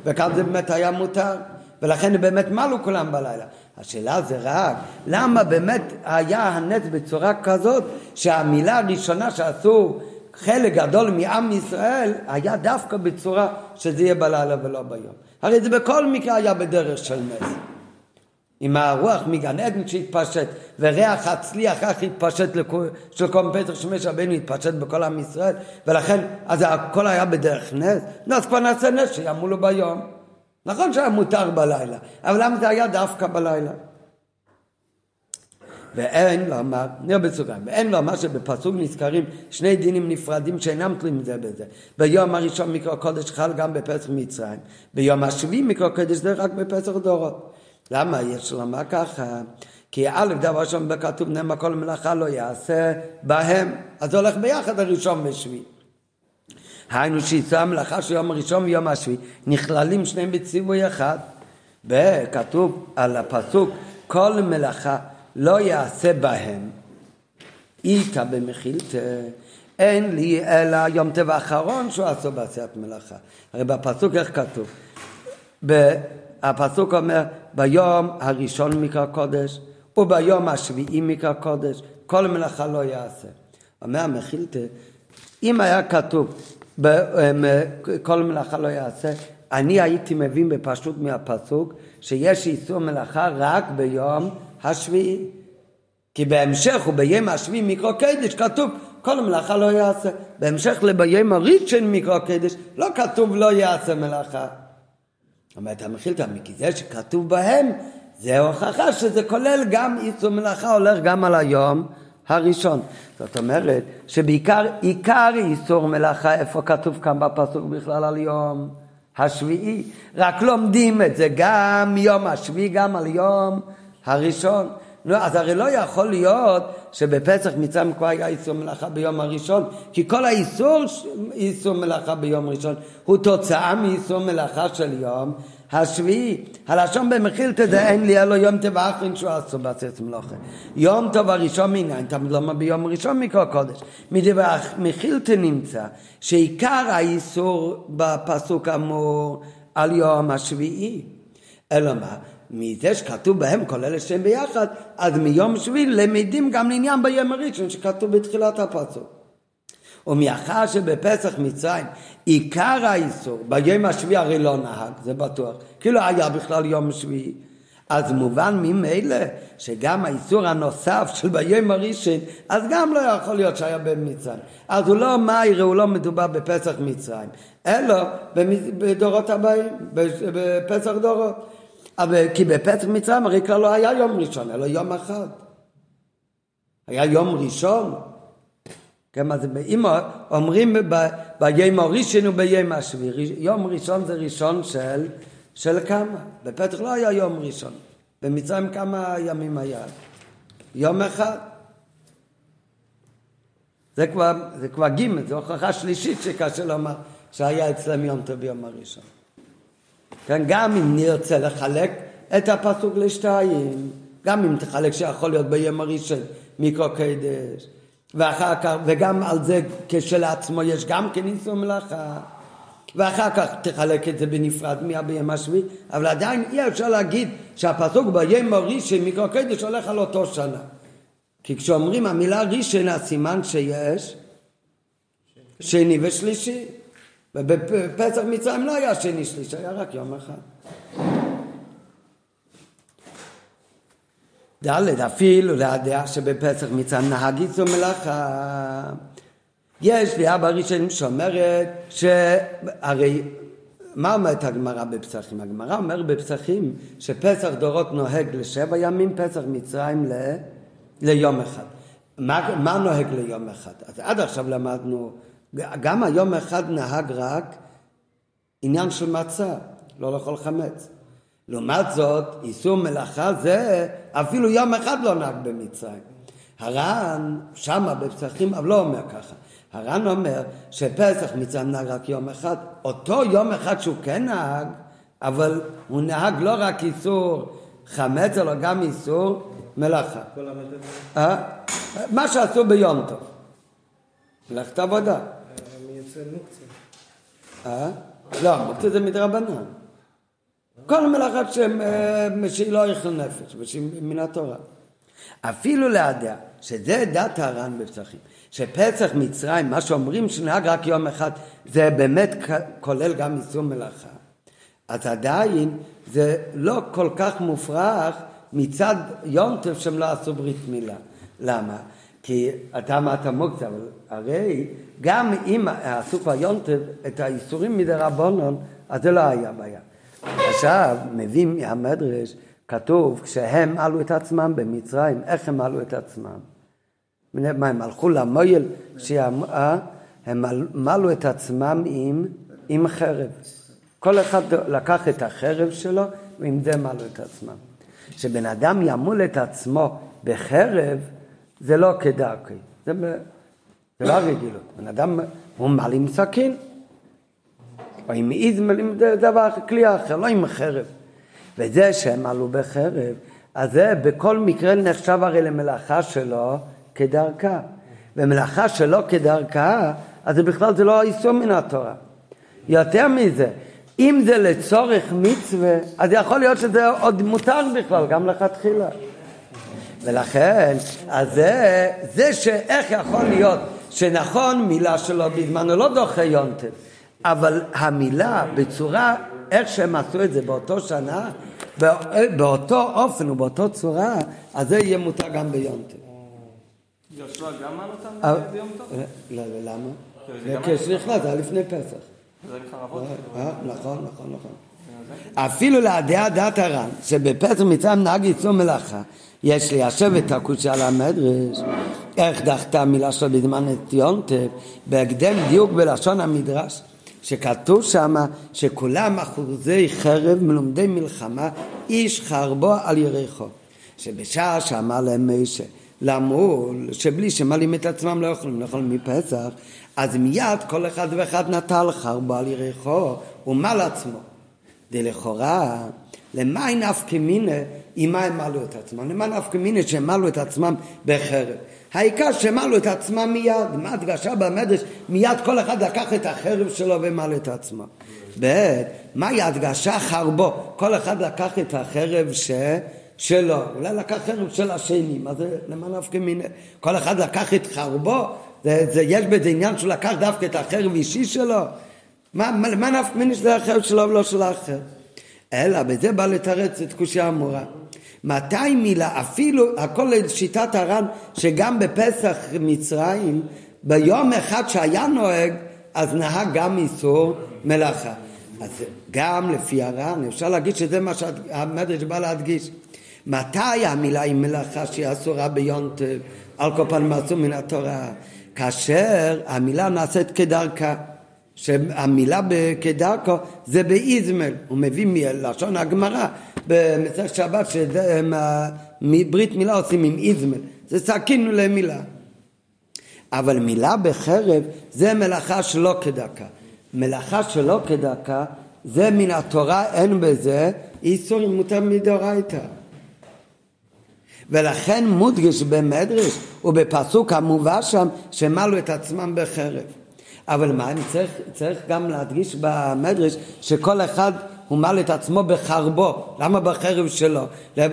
וכאן זה באמת היה מותר, ולכן באמת מלו כולם בלילה. השאלה זה רק, למה באמת היה הנס בצורה כזאת, שהמילה הראשונה שעשו חלק גדול מעם ישראל, היה דווקא בצורה שזה יהיה בלילה ולא ביום. הרי זה בכל מקרה היה בדרך של נס. עם הרוח מגן עדן שהתפשט, וריח הצליח כך התפשט של קורבן פסח שמשה רבנו התפשט בכל עם ישראל, ולכן אז הכל היה בדרך נס. אז כבר נעשה נס שיאמרו לו ביום. נכון שהיה מותר בלילה, אבל למה זה היה דווקא בלילה? ואין לומר שבפסוק נזכרים 2 דינים נפרדים שאינם תלויים זה בזה. ביום הראשון מקרא קודש חל גם בפסח מצרים, ביום השביעי מקרא קודש זה רק בפסח דורות. למה יש למה ככה? כי א' דבר שם בכתוב נאמר כל מלאכה לא יעשה בהם, אז זה הולך ביחד הראשון ושביעי. היינו שיצאה המלאכה של יום הראשון ויום השביעי, נכללים 2 בציווי אחד, וכתוב על הפסוק כל מלאכה לא יעשה בהם, איתה במחילת, אין לי אלא יום טוב האחרון שהוא עשו בעשיית מלאכה. הרי בפסוק איך כתוב? הפסוק אומר, ביום הראשון מקרא קודש, וביום השביעי מקרא קודש, כל מלאכה לא יעשה. אומר המחילתא, אם היה כתוב, כל מלאכה לא יעשה, אני הייתי מבין בפשוט מהפסוק, שיש איסור מלאכה רק ביום השביעי. כי בהמשך וביום השביעי מקרא קודש כתוב, כל מלאכה לא יעשה. בהמשך לביום הראשון מקרא קודש, לא כתוב לא יעשה מלאכה. אומרת המחילתא, כי זה שכתוב בהם, זה הוכחה שזה כולל גם איסור מלאכה, הולך גם על היום הראשון. זאת אומרת, שבעיקר איסור מלאכה, איפה כתוב כאן בפסוק בכלל על יום השביעי, רק לומדים את זה גם יום השביעי, גם על יום הראשון. אז הרי לא יכול להיות שבפסח מצרים כבר היה איסור מלאכה ביום הראשון, כי כל האיסור מלאכה ביום ראשון הוא תוצאה מאיסור מלאכה של יום השביעי. הלשון במחילתא זה אין לי אלא יום טוב האחרון שהוא עשו בעשיית מלאכה. יום טוב הראשון מניין, תמיד לומר ביום ראשון מקרא קודש. במחילתא נמצא שעיקר האיסור בפסוק אמור על יום השביעי. אלא מה? מזה שכתוב בהם כל אלה שהם ביחד, אז מיום שביעי למדים גם לעניין ביום הראשון שכתוב בתחילת הפסוק. ומאחר שבפסח מצרים עיקר האיסור ביום השביעי הרי לא נהג, זה בטוח, כי לא היה בכלל יום שביעי, אז מובן ממילא שגם האיסור הנוסף של ביום הראשון, אז גם לא יכול להיות שהיה במצרים. אז הוא לא מאיר, הוא לא מדובר בפסח מצרים, אלא בדורות הבאים, בפסח דורות. אבל כי בפסח מצרים הרי כלל לא היה יום ראשון, אלא יום אחד. היה יום ראשון. כן, אז באמא אומרים ביום הראשון וביום השביעי, יום ראשון זה ראשון של כמה? בפתח לא היה יום ראשון. במצרים כמה ימים היה? יום אחד. זה כבר ג' זו הוכחה שלישית שקשה לומר שהיה אצלם יום טוב יום הראשון. כן, גם אם נרצה לחלק את הפסוק לשתיים, גם אם תחלק שיכול להיות ביום הראשון מיקרו קדש, ואחר כך, וגם על זה כשלעצמו יש גם כן איסור מלאכה, ואחר כך תחלק את זה בנפרד מהביום השביעי, אבל עדיין אי אפשר להגיד שהפסוק ביום הראשון מיקרו קדש הולך על אותו שנה, כי כשאומרים המילה ראשון הסימן שיש שני ושלישי, ובפסח מצרים לא היה שני שלישי, היה רק יום אחד. ד' אפילו להדעה שבפסח מצרים נהג איסור מלאכה. יש דעה בראשון שאומרת שהרי מה אומרת הגמרא בפסחים? הגמרא אומרת בפסחים שפסח דורות נוהג לשבע ימים, פסח מצרים ליום אחד. מה נוהג ליום אחד? אז עד עכשיו למדנו, גם היום אחד נהג רק עניין של מצה, לא לאכול חמץ. לעומת זאת, איסור מלאכה זה, אפילו יום אחד לא נהג במצרים. הר"ן, שמה בפסחים, אבל לא אומר ככה. הר"ן אומר שפסח מצרים נהג רק יום אחד. אותו יום אחד שהוא כן נהג, אבל הוא נהג לא רק איסור חמץ, אלא גם איסור מלאכה. מה שעשו ביום טוב. מלאכת עבודה. מייצר מוקצה. לא, מוקצה זה מדרבנן. כל מלאכה שהיא לא יאכל נפש, ושהיא מן התורה. אפילו להדע, שזה דת הר"ן בפסחים, שפסח מצרים, מה שאומרים שנהג רק יום אחד, זה באמת כולל גם איסור מלאכה. אז עדיין זה לא כל כך מופרך מצד יום טוב שהם לא עשו ברית מילה. למה? כי אתה אמרת מוקצה, אבל הרי גם אם עשו כבר יום טוב את האיסורים מדרבנן, אז זה לא היה בעיה. עכשיו מביאים מהמדרש, כתוב כשהם עלו את עצמם במצרים, איך הם עלו את עצמם? מה, הם הלכו למויל, הם עלו את עצמם עם חרב. כל אחד לקח את החרב שלו, ועם זה הם עלו את עצמם. כשבן אדם ימול את עצמו בחרב, זה לא כדרכי, זה לא רגילות. בן אדם הוא מעל עם סכין, או עם איזמלים, זה דבר כלי אחר, לא עם חרב. וזה שהם עלו בחרב, אז זה בכל מקרה נחשב הרי למלאכה שלו כדרכה. ומלאכה שלו כדרכה, אז בכלל זה לא איסור מן התורה. יותר מזה, אם זה לצורך מצווה, אז יכול להיות שזה עוד מותר בכלל, גם לכתחילה. ולכן, אז זה שאיך יכול להיות שנכון מילה שלו בזמן, הוא לא דוחה יונטב. אבל המילה בצורה, איך שהם עשו את זה באותו שנה, באותו אופן ובאותו צורה, אז זה יהיה מותר גם ביום טוב. יהושע גם על אותם ביום טוב? לא, למה? כי שריחלה, זה היה לפני פסח. זה לחרבות. נכון, נכון, נכון. אפילו להדעה דעת הר"ן, שבפסח מצרים נהג איסור מלאכה, יש ליישב את הקושיה על המדרש, איך דחתה המילה שלו בזמן את יום טוב, בהקדם דיוק בלשון המדרש, שכתוב שם שכולם אחוזי חרב מלומדי מלחמה, איש חרבו על יריחו. שבשעה שאמר להם משה, למול שבלי שמלים את עצמם לא יכולים לאכול מפסח, אז מיד כל אחד ואחד נטל חרבו על יריחו ומל עצמו. דלכאורה, למה נפקא מינה עם מה הם מלו את עצמם? למה נפקא מינה שהם מלו את עצמם בחרב? העיקר שמלו את עצמם מיד, מה הדגשה במדרש? מיד כל אחד לקח את החרב שלו ומלו את עצמו. ב' מהי הדגשה? חרבו. כל אחד לקח את החרב שלו. אולי לקח חרב של השני, מה זה? למה נפקא מינה? כל אחד לקח את חרבו? יש בזה עניין שהוא לקח דווקא את החרב אישי שלו? מה נפקא מינה שזה החרב שלו ולא של האחר? אלא בזה בא לתרץ את קושיה אמורה. מתי מילה, אפילו, הכל לשיטת הר"ן, שגם בפסח מצרים, ביום אחד שהיה נוהג, אז נהג גם איסור מלאכה. אז גם לפי הר"ן, אפשר להגיד שזה מה שהמדרש בא להדגיש. מתי המילה היא מלאכה שהיא אסורה ביונטב, על כל פנים אסור מן התורה? כאשר המילה נעשית כדרכה, שהמילה כדרכו זה באיזמל, הוא מביא מלשון הגמרא במסכת שבת שברית מילה עושים עם איזמל, זה סכין למילה, אבל מילה בחרב זה מלאכה שלא כדרכה. מלאכה שלא כדרכה זה מן התורה, אין בזה איסור, מותר מדאורייתא, ולכן מודגש במדרש ובפסוק המובא שם שמלו את עצמם בחרב. אבל מה, אני צריך גם להדגיש במדרש שכל אחד הוא מל את עצמו בחרבו, למה בחרב שלו?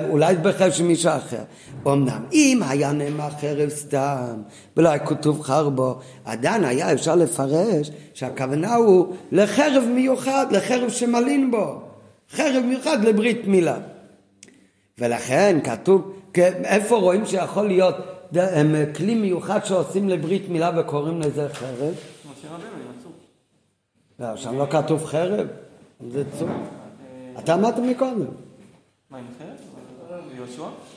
אולי בחרב של מישהו אחר. אמנם אם היה נאמר חרב סתם ולא היה כתוב חרבו, עדיין היה אפשר לפרש שהכוונה הוא לחרב מיוחד, לחרב שמלין בו, חרב מיוחד לברית מילה. ולכן כתוב, איפה רואים שיכול להיות כלי מיוחד שעושים לברית מילה וקוראים לזה חרב? שם לא כתוב חרב, זה צור. אתה אמרת מקודם. מה עם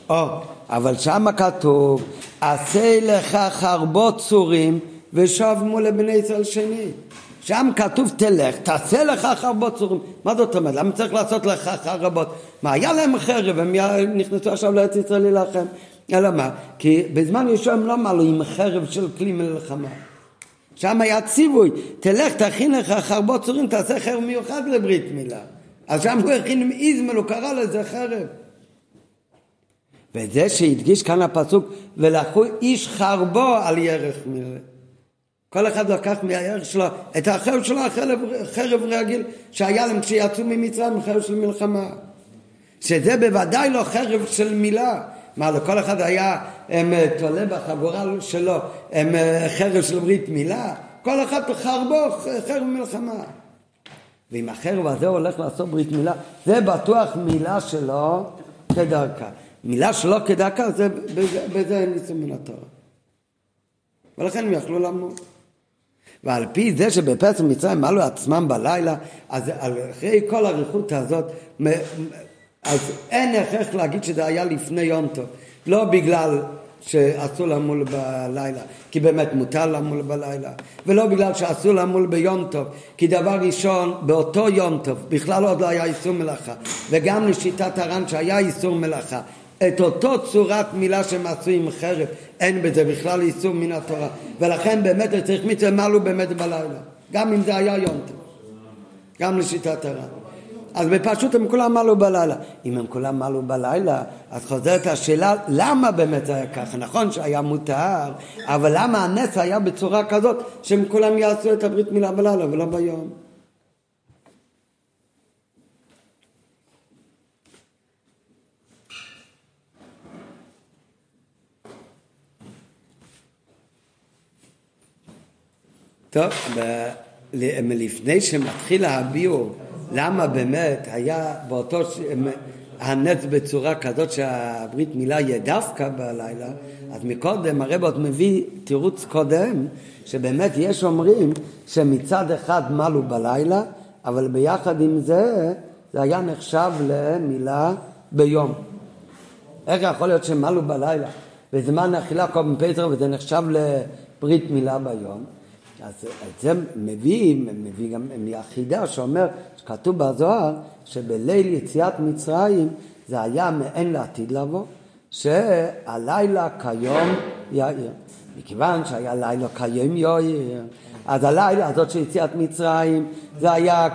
חרב? אבל שם כתוב, עשה לך חרבות צורים ושבנו לבני ישראל שני. שם כתוב תלך, תעשה לך חרבות צורים. מה זאת אומרת? למה צריך לעשות לך חרבות? מה, היה להם חרב, הם נכנסו עכשיו לארץ ישראל להילחם. אלא מה? כי בזמן ישוע הם לא מלאו עם חרב של כלי מלחמה. שם היה ציווי, תלך תכין לך חרבות צורים, תעשה חרב מיוחד לברית מילה. אז שם הוא הכין עם איזמל, הוא קרא לזה חרב. וזה שהדגיש כאן הפסוק, ולקחו איש חרבו על ירך מילה. כל אחד לקח מהירך שלו את החרב שלו, חרב רגיל שהיה להם כשיצאו ממצרים, חרב של מלחמה. שזה בוודאי לא חרב של מילה. מה, לכל אחד היה תולה בחבורה שלו חרב של ברית מילה, כל אחד חרבו חרב מלחמה, ואם החרב הזה הולך לעשות ברית מילה, זה בטוח מילה שלו כדרכה. מילה שלו כדרכה, זה בזה אין איסור מן התורה, ולכן הם יכלו למות. ועל פי זה שבפסח מצרים מלאו עצמם בלילה, אז אחרי כל הריחות הזאת, אז אין הכרח להגיד שזה היה לפני יום טוב, לא בגלל שעשו למול בלילה, כי באמת מותר למול בלילה, ולא בגלל שעשו למול ביום טוב, כי דבר ראשון באותו יום טוב בכלל עוד לא היה איסור מלאכה, וגם לשיטת הר"ן שהיה איסור מלאכה, את אותו צורת מילה שהם עשו עם חרב, אין בזה בכלל איסור מן התורה, ולכן באמת צריך מיצה מלו באמת בלילה, גם אם זה היה יום טוב, גם לשיטת הר"ן. אז בפשוט הם כולם מלו בלילה. אם הם כולם מלו בלילה, אז חוזרת השאלה, למה באמת היה ככה? נכון שהיה מותר, אבל למה הנס היה בצורה כזאת, שהם כולם יעשו את הברית מילה בלילה ולא ביום? טוב, לפני שמתחיל להביאו, למה באמת היה באותו הנץ בצורה כזאת שהברית מילה יהיה דווקא בלילה? אז מקודם הרב עוד מביא תירוץ קודם, שבאמת יש אומרים שמצד אחד מלו בלילה, אבל ביחד עם זה, זה היה נחשב למילה ביום. איך יכול להיות שמלו בלילה בזמן אכילה קורבן פסח וזה נחשב לברית מילה ביום? אז את זה מביא גם מהחידה שאומר, שכתוב בזוהר, שבליל יציאת מצרים זה היה מעין לעתיד לבוא, שהלילה כיום יאיר. מכיוון שהיה לילה כיום יאיר, אז הלילה הזאת של יציאת מצרים, זה היה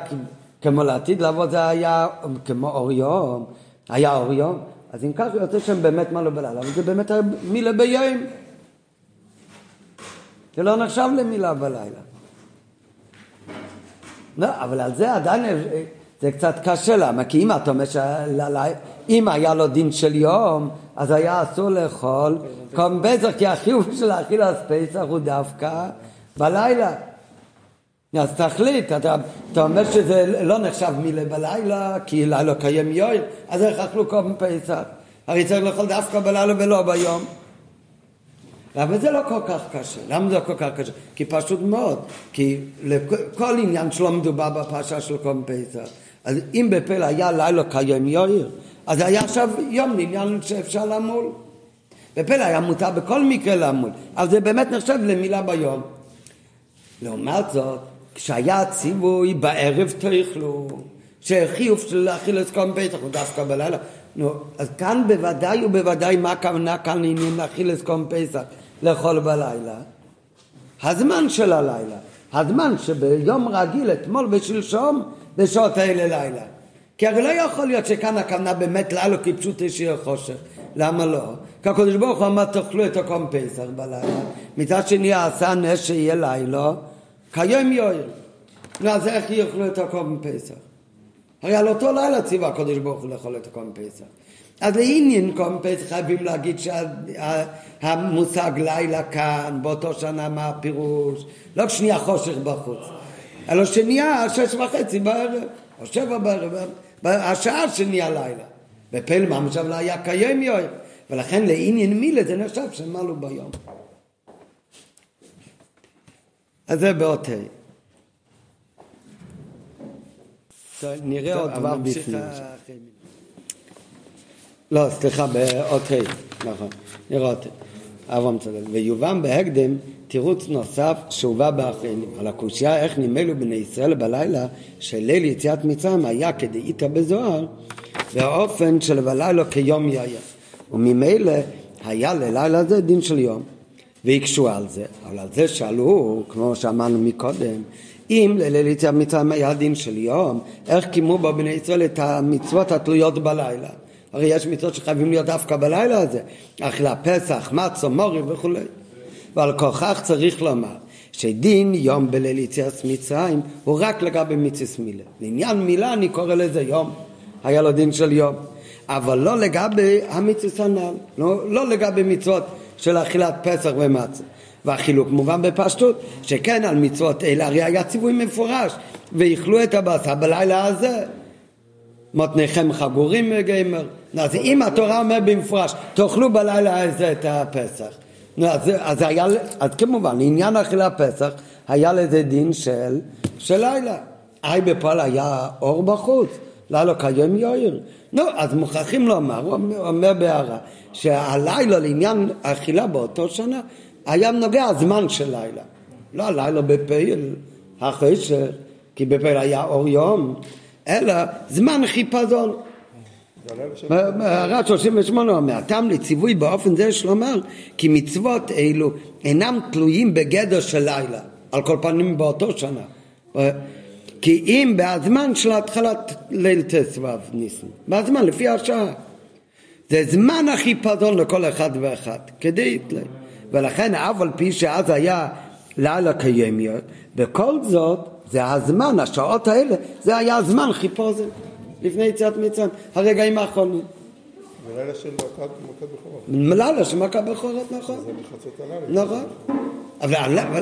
כמו לעתיד לבוא, זה היה כמו אור יום, היה אור יום. אז אם כך יוצא שם באמת מה לא בלילה, וזה באמת מילה ביום. זה לא נחשב למילה בלילה. לא, אבל על זה עדיין זה קצת קשה למה, כי אם אתה אומר אם היה לו דין של יום, אז היה אסור לאכול קורבן פסח, כי החיוב של האכילה פסח הוא דווקא בלילה. אז תחליט, אתה אומר שזה לא נחשב מילה בלילה, כי לילה קיים יויר, אז איך אכלו קום פסח? הרי צריך לאכול דווקא בלילה ולא ביום. אבל זה לא כל כך קשה. למה זה לא כל כך קשה? כי פשוט מאוד. כי כל עניין שלא מדובר בפרשה של קום פסח. אז אם בפל היה לילה קיים יויר, אז היה עכשיו יום לעניין שאפשר למול. בפל היה מותר בכל מקרה למול. אז זה באמת נחשב למילה ביום. לעומת זאת, כשהיה הציווי בערב תאכלו, שחיוב של להכיל את קום פסח הוא דווקא בלילה. נו, אז כאן בוודאי ובוודאי מה הכוונה כאן לעניין להכיל את קום פסח לאכול בלילה? הזמן של הלילה, הזמן שביום רגיל אתמול ושלשום בשעות האלה לילה. כי הרי לא יכול להיות שכאן הכוונה באמת לילה כי פשוט ישיר חושך. למה לא? כי הקדוש ברוך הוא אמר תאכלו את קום פסח בלילה. מצד שני עשה נס שיהיה לילה כיום יויר. נו, אז איך יאכלו את קום פסח? הרי על אותו לילה ציווה הקדוש ברוך הוא לאכול את קום פסח. אז לעניין קום פסח חייבים להגיד שהמושג לילה כאן באותו שנה מה הפירוש? לא כשנהיה חושך בחוץ, אלא שנהיה 6:30 בערב או 7 בערב, השעה שנהיה לילה. בפלמא המשב לה היה קיים יויר, ולכן לעניין מילה זה נחשב שמלו ביום. אז זה באותה. נראה עוד דבר בפנים. לא, סליחה, באותה. נכון, נראה אותה. אברהם צדק. ויובן בהקדם תירוץ נוסף שהובא באחרונים. על הקושיה איך נמלו בני ישראל בלילה של ליל יציאת מצרים היה כדאית בזוהר, והאופן של בלילה כיום יהיה. וממילא היה ללילה זה דין של יום. ויקשו על זה, אבל על זה שאלו, כמו שאמרנו מקודם, אם לליל יציאת מצרים היה דין של יום, איך קימו בו בני ישראל את המצוות התלויות בלילה? הרי יש מצוות שחייבים להיות דווקא בלילה הזה, אכילה, פסח, מצה, מורי וכו'. ועל כוכך צריך לומר שדין יום בליל יציאת מצרים הוא רק לגבי מצוות מילה. לעניין מילה אני קורא לזה יום, היה לו דין של יום, אבל לא לגבי המצוות הנ"ל, לא לגבי מצוות של אכילת פסח ומצה. והחילוק מובן בפשטות, שכן על מצוות אלה הרי היה ציווי מפורש, ויאכלו את הבשר בלילה הזה. מותניכם חגורים גמר. אז אם התורה אומרת במפורש, תאכלו בלילה הזה את הפסח. אז כמובן, לעניין אכילת פסח, היה לזה דין של לילה. אי בפועל היה אור בחוץ, לילה כיום יאיר. אז מוכרחים לומר, הוא אומר בהערה, שהלילה לעניין האכילה באותו שנה, היה נוגע הזמן של לילה. לא הלילה בפעיל, החשך, כי בפעיל היה אור יום, אלא זמן חיפזון. הר"ש 38 אומר, טעם לציווי באופן זה יש לומר, כי מצוות אלו אינם תלויים בגדר של לילה, על כל פנים באותו שנה. כי אם בהזמן של התחלת ליל תסבב ניסן, בהזמן לפי השעה, זה זמן החיפזון לכל אחד ואחד, כדי להתלהב. ולכן אף על פי שאז היה לילה קיים יויר, בכל זאת זה הזמן, השעות האלה, זה היה הזמן חיפזון לפני יציאת מצרים, הרגעים האחרונים. לילה של מכה בכורות. לילה של מכה בכורות, נכון. זה בחצות הלילה. נכון. אבל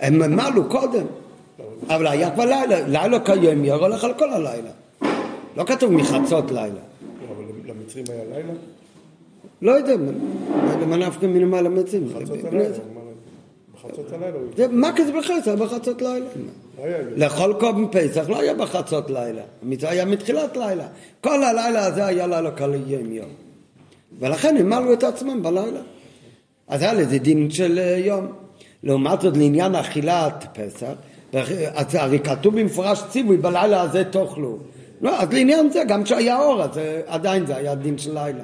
הם מלאו קודם. אבל היה כבר לילה, לילה קיים יויר הולך על כל הלילה. לא כתוב מחצות לילה. אבל למצרים היה לילה? לא יודע, מה נפקא מינה למצרים? בחצות הלילה. בחצות הלילה. מה כזה בחצות? בחצות לילה. לכל קום פסח לא היה בחצות לילה. המצווה היה מתחילת לילה. כל הלילה הזה היה לילה כיום יום. ולכן הם מלאו את עצמם בלילה. אז היה לזה דין של יום. לעומת זאת לעניין אכילת פסח, הרי כתוב במפורש ציווי בלילה הזה תאכלו. אז לעניין זה גם כשהיה אור, אז עדיין זה היה דין של לילה.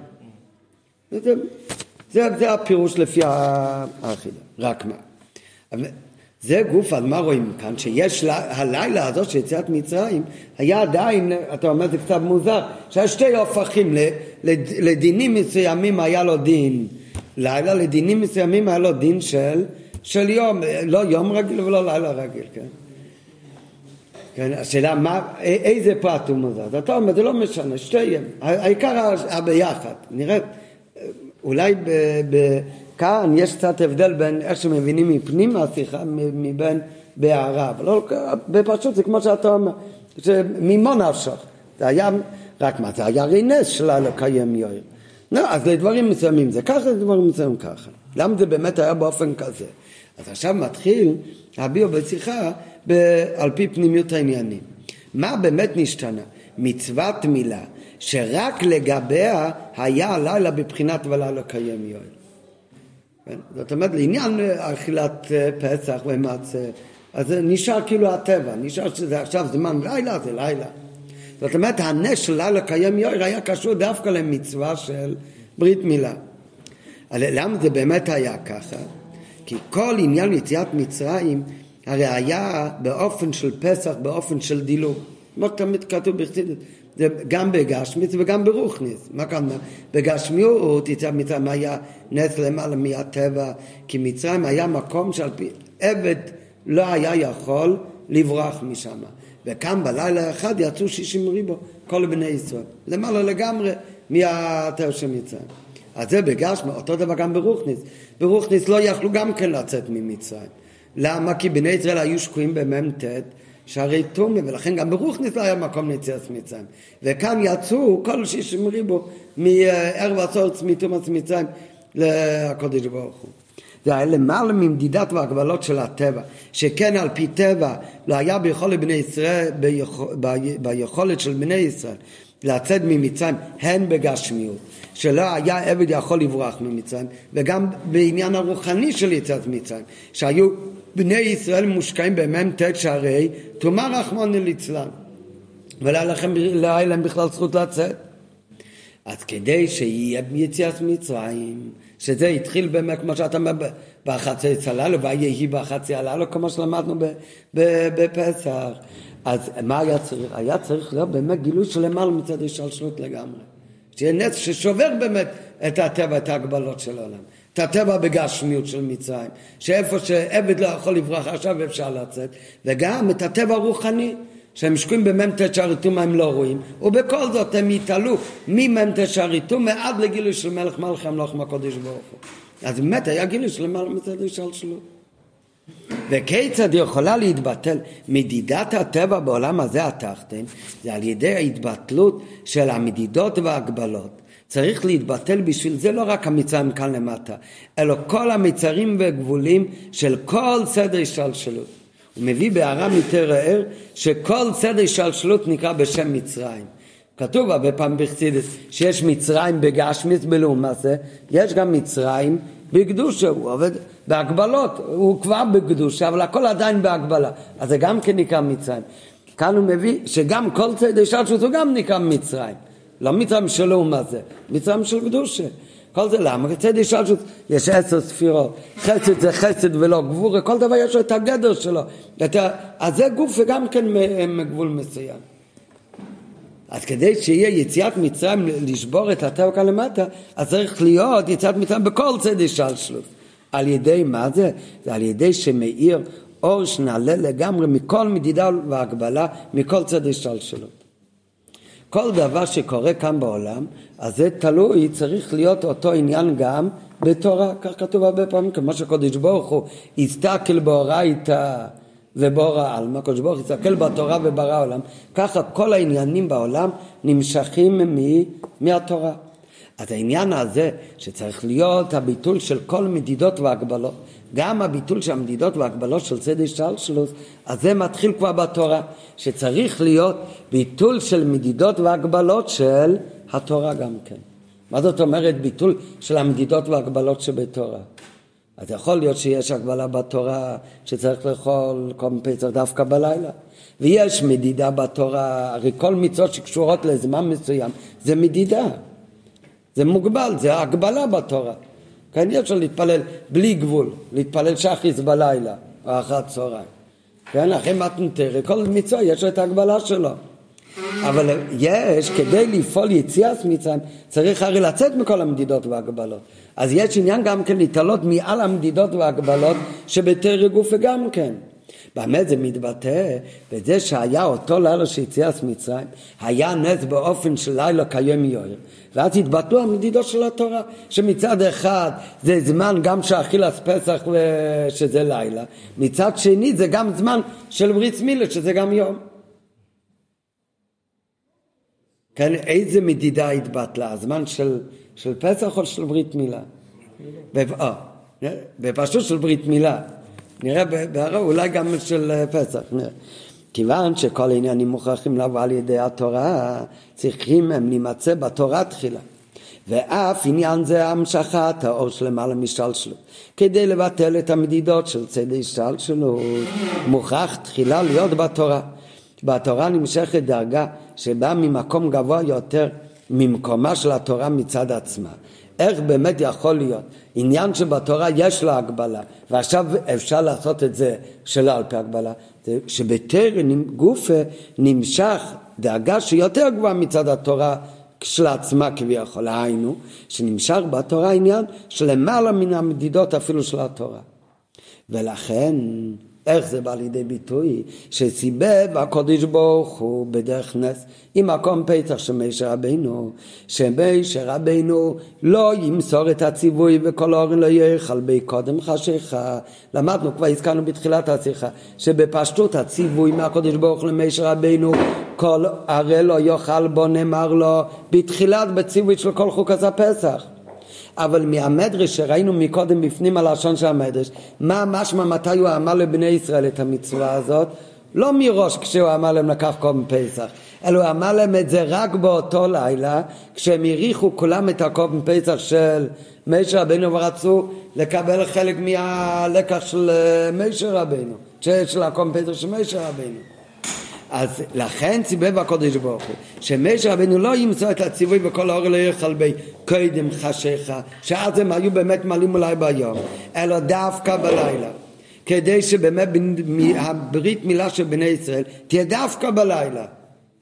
זה הפירוש לפי האכילה, רק מה. זה גוף, אז מה רואים כאן? שיש הלילה הזאת של יציאת מצרים, היה עדיין, אתה אומר זה קצת מוזר, שיש שתי הופכים, לדינים מסוימים היה לו דין לילה, לדינים מסוימים היה לו דין של יום, לא יום רגיל ולא לילה רגיל, כן? השאלה, איזה פרט הוא מוזר? אז אתה אומר, זה לא משנה, שתי יום, העיקר הביחד, נראית, אולי כאן יש קצת הבדל בין איך שמבינים מפנים השיחה מבין בהערה, ולא, בפשוט זה כמו שאתה אומר, שממון אפשר, זה היה, רק מה, זה היה רינס שלה לקיים יאיר. לא, אז לדברים מסוימים זה ככה, לדברים מסוימים ככה. למה זה באמת היה באופן כזה? אז עכשיו מתחיל הביאו בשיחה על פי פנימיות העניינים. מה באמת נשתנה? מצוות מילה, שרק לגביה היה הלילה בבחינת ולילה לקיים יאיר. זאת אומרת, לעניין אכילת פסח ומצה, אז נשאר כאילו הטבע, נשאר שזה עכשיו זמן לילה, זה לילה. זאת אומרת, הנס של לילה לקיים יאיר היה קשור דווקא למצווה של ברית מילה. למה זה באמת היה ככה? כי כל עניין יציאת מצרים הרי היה באופן של פסח, באופן של דילוג. כמו תמיד כתוב בחסידות, זה גם בגשמיץ וגם ברוכניס. מה כאן? בגשמיות יציאת מצרים היה נס למעלה מהטבע, כי מצרים היה מקום שעל פי עבד לא היה יכול לברוח משם. וכאן בלילה אחד יצאו 60 ריבו כל בני ישראל. למעלה לגמרי מהטבע של מצרים. אז זה בגשמיות, אותו דבר גם ברוכניס. ברוכניס לא יכלו גם כן לצאת ממצרים. למה? כי בני ישראל היו שקועים במ"ט שערי תומי, ולכן גם ברוכניס לא היה מקום ליציאת מצרים. וכאן יצאו כל 60 ריבו מערב הסורץ מתומס מצרים לקודש ברוך הוא. זה היה למעלה ממדידת והגבלות של הטבע, שכן על פי טבע לא היה ביכולת בני ישראל, ביכולת של בני ישראל לצאת ממצרים, הן בגשמיות, שלא היה עבד יכול לברוח ממצרים, וגם בעניין הרוחני של יציאת מצרים, שהיו בני ישראל מושקעים במ"ט שערי תומא רחמנא ליצלן, ולא היה להם בכלל זכות לצאת. אז כדי שיהיה יציאת מצרים, שזה התחיל באמת כמו שאתה אומר בחצי צללו, ויהי בחצי הללו, כמו שלמדנו בפסח. אז מה היה צריך? היה צריך להיות באמת גילוי שלמעלה מצד השתלשלות לגמרי. שיהיה נס ששובר באמת את הטבע, את ההגבלות של העולם. את הטבע בגשמיות של מצרים, שאיפה שעבד לא יכול לברוח עכשיו אפשר לצאת, וגם את הטבע הרוחני, שהם שקועים במ"ט שערי תומא הם לא רואים, ובכל זאת הם יתעלו ממ"ט שערי תומא עד לגילוי של מלך מלכי המלוך מהקודש ברוך הוא. אז באמת היה גילוי שלמעלה מצד השתלשלות. וכיצד יכולה להתבטל מדידת הטבע בעולם הזה התחתן? זה על ידי ההתבטלות של המדידות וההגבלות. צריך להתבטל בשביל זה לא רק המצרים כאן למטה, אלא כל המצרים וגבולים של כל סדר השתלשלות. הוא מביא בהערה מתרער שכל סדר השתלשלות נקרא בשם מצרים. כתוב הרבה פעמים בחסידות שיש מצרים בגשמיס בלאומה זה, יש גם מצרים בקדושה, הוא עובד בהגבלות, הוא כבר בקדושה, אבל הכל עדיין בהגבלה, אז זה גם כן נקרא מצרים. כאן הוא מביא שגם כל צד השתלשלות הוא גם נקרא מצרים, לא מצרים שלו מה זה, מצרים של קדושה. כל זה למה? צד השתלשלות יש 10 ספירות, חסד זה חסד ולא גבורה, כל דבר יש לו את הגדר שלו, אז זה גוף וגם כן מגבול מסוים. אז כדי שיהיה יציאת מצרים לשבור את הטבע כאן למטה, אז צריך להיות יציאת מצרים בכל צד השתלשלות. על ידי מה זה? זה על ידי שמאיר אור שנעלה לגמרי מכל מדידה והגבלה, מכל צד השתלשלות. כל דבר שקורה כאן בעולם, אז זה תלוי, צריך להיות אותו עניין גם בתורה. כך כתוב הרבה פעמים, כמו שקודש ברוך הוא הסתכל באורייתא ובור העלמא, הקדוש ברוך הוא יסתכל בתורה וברא העולם, ככה כל העניינים בעולם נמשכים מהתורה. אז העניין הזה שצריך להיות הביטול של כל מדידות והגבלות, גם הביטול של המדידות והגבלות של סדר השתלשלות, אז זה מתחיל כבר בתורה, שצריך להיות ביטול של מדידות והגבלות של התורה גם כן. מה זאת אומרת ביטול של המדידות והגבלות שבתורה? אז יכול להיות שיש הגבלה בתורה שצריך לאכול כל פסח דווקא בלילה, ויש מדידה בתורה, הרי כל מצוות שקשורות לזמן מסוים זה מדידה, זה מוגבל, זה הגבלה בתורה. כן, יש להתפלל בלי גבול, להתפלל שחריס בלילה או אחר הצהריים, כן, אחרי מתנתר, כל מצווה יש את ההגבלה שלו. אבל יש, כדי לפעול יציאת מצרים צריך הרי לצאת מכל המדידות והגבלות, אז יש עניין גם כן להתעלות מעל המדידות והגבלות שבתרי גוף גם כן. באמת זה מתבטא בזה שהיה אותו לילה שהציאס מצרים, היה נס באופן של לילה כיום יום, ואז התבטאו המדידות של התורה, שמצד אחד זה זמן גם שאכילס פסח שזה לילה, מצד שני זה גם זמן של ברית מילה שזה גם יום. כן, איזה מדידה התבטלה, הזמן של פסח או של ברית מילה? בפשוט של ברית מילה. נראה אולי גם של פסח. כיוון שכל העניינים מוכרחים לבוא על ידי התורה, צריכים הם להימצא בתורה תחילה. ואף עניין זה המשכת האור שלמעלה משלשלות. כדי לבטל את המדידות של צדי שלשלות, מוכרח תחילה להיות בתורה. בתורה נמשכת דרגה שבאה ממקום גבוה יותר ממקומה של התורה מצד עצמה. איך באמת יכול להיות? עניין שבתורה יש לה הגבלה, ועכשיו אפשר לעשות את זה שלא על פי הגבלה, שבתרן גוף נמשך דאגה שיותר גבוהה מצד התורה של עצמה כביכול. היינו, שנמשך בתורה עניין שלמעלה מן המדידות אפילו של התורה. ולכן, איך זה בא לידי ביטוי? שסיבב הקודש ברוך הוא בדרך נס עם מקום פסח של משה רבינו, שמשה רבינו לא ימסור את הציווי וכל אורן לא יאכל בי קודם חשיך. למדנו, כבר הזכרנו בתחילת השיחה, שבפשטות הציווי מהקודש ברוך למשה רבינו, כל הרי לא יאכל בו נאמר לו בתחילת בציווי של כל חוקת הפסח. אבל מהמדרש שראינו מקודם בפנים הלשון של המדרש, מה משמע מתי הוא אמר לבני ישראל את המצווה הזאת? לא מראש כשהוא אמר להם לקח קורבן פסח, אלא הוא אמר להם את זה רק באותו לילה, כשהם הריחו כולם את הקורבן פסח של משה רבינו ורצו לקבל חלק מהלקח של משה רבינו, של הקורבן פסח של משה רבינו. אז לכן ציבב הקודש ברוך הוא, שמשה רבינו לא ימצא את הציווי וכל האור לא יאכל בי קודם חשיכה, שאז הם היו באמת מלאים אולי ביום, אלא דווקא בלילה, כדי שבאמת הברית מילה של בני ישראל תהיה דווקא בלילה.